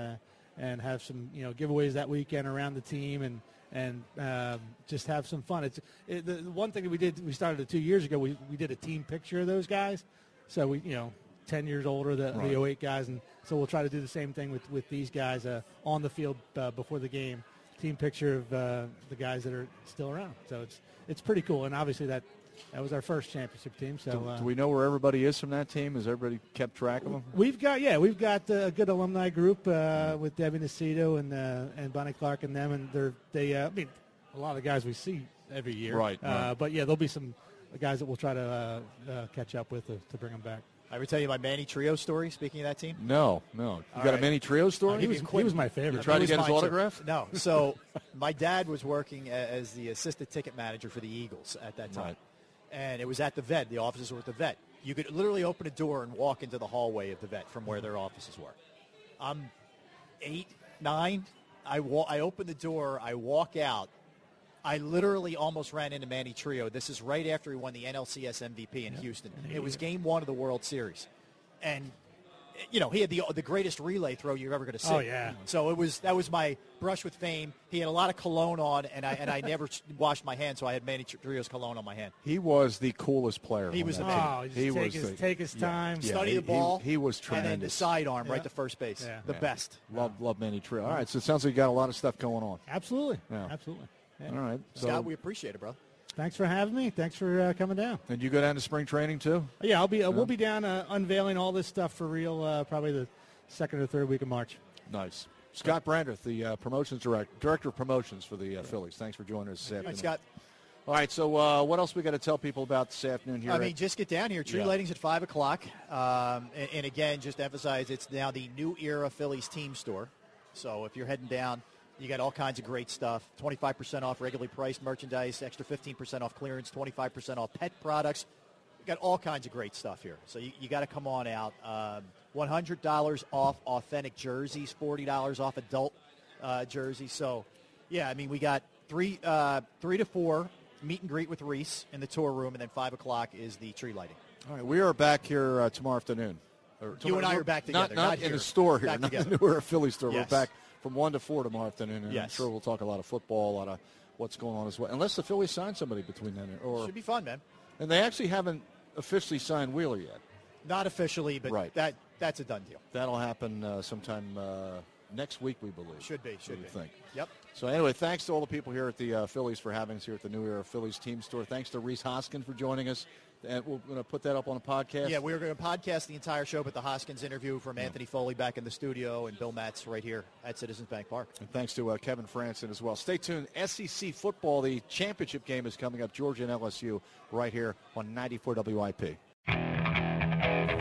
have some giveaways that weekend around the team and just have some fun. The one thing that we did, we started it 2 years ago. We did a team picture of those guys. So we 10 years older the 08 guys, and so we'll try to do the same thing with these guys on the field before the game. Team picture of the guys that are still around, so it's pretty cool. And obviously that was our first championship team. So do we know where everybody is from that team? Has everybody kept track of them? We've got a good alumni group with Debbie Nacito and Bonnie Clark and them, and they a lot of guys we see every year, right? But yeah, there'll be some guys that we'll try to catch up with to bring them back. I ever tell you my Manny Trillo story, speaking of that team? No. You got a Manny Trillo story? No, he was my favorite. You tried to get his autograph? No. So my dad was working as the assistant ticket manager for the Eagles at that time. Right. And it was at the vet. The offices were at the vet. You could literally open a door and walk into the hallway of the vet from where their offices were. I'm 8, 9. I open the door. I walk out. I literally almost ran into Manny Trillo. This is right after he won the NLCS MVP in Houston. It was game one of the World Series. And, you know, he had the greatest relay throw you're ever going to see. Oh, yeah. So that was my brush with fame. He had a lot of cologne on, and I never washed my hands, so I had Manny Trillo's cologne on my hand. He was the coolest player. He was amazing. He was, take his time. Yeah. Study the ball. He was tremendous. And then the sidearm right to first base. Yeah. The best. Love Manny Trillo. All right, so it sounds like you got a lot of stuff going on. Absolutely. Yeah. Absolutely. Yeah. All right. So, Scott, we appreciate it, bro. Thanks for having me. Thanks for coming down. And you go down to spring training, too? Yeah, I'll be. We'll be down unveiling all this stuff for real probably the second or third week of March. Nice. Scott Brandreth, the promotions director of promotions for the Phillies. Thanks for joining us this afternoon. Thanks, Scott. All right, so what else we got to tell people about this afternoon here? I mean, just get down here. Tree lighting's at 5 o'clock. And, again, just to emphasize, it's now the New Era Phillies team store. So if you're heading down, you got all kinds of great stuff, 25% off regularly priced merchandise, extra 15% off clearance, 25% off pet products. You got all kinds of great stuff here. So you got to come on out. $100 off authentic jerseys, $40 off adult jerseys. So, yeah, I mean, we got three to four meet and greet with Rhys in the tour room, and then 5 o'clock is the tree lighting. All right, we are back here tomorrow afternoon. You and I are back together. Not in the store here. Not in the New Era Philly store. Yes. We're back from 1 to 4 tomorrow afternoon, and I'm sure we'll talk a lot of football, a lot of what's going on as well. Unless the Phillies sign somebody between then. Or, should be fun, man. And they actually haven't officially signed Wheeler yet. Not officially, but that's a done deal. That'll happen sometime next week, we believe. Should be. Think. Yep. So, anyway, thanks to all the people here at the Phillies for having us here at the New Era Phillies team store. Thanks to Rhys Hoskins for joining us. And we're going to put that up on a podcast. Yeah, we're going to podcast the entire show, but the Hoskins interview from Anthony Foley back in the studio and Bill Matz right here at Citizens Bank Park. And thanks to Kevin Frandsen as well. Stay tuned. SEC football, the championship game is coming up. Georgia and LSU right here on 94 WIP.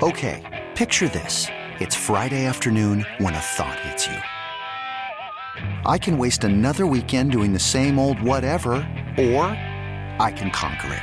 Okay, picture this. It's Friday afternoon when a thought hits you. I can waste another weekend doing the same old whatever, or I can conquer it.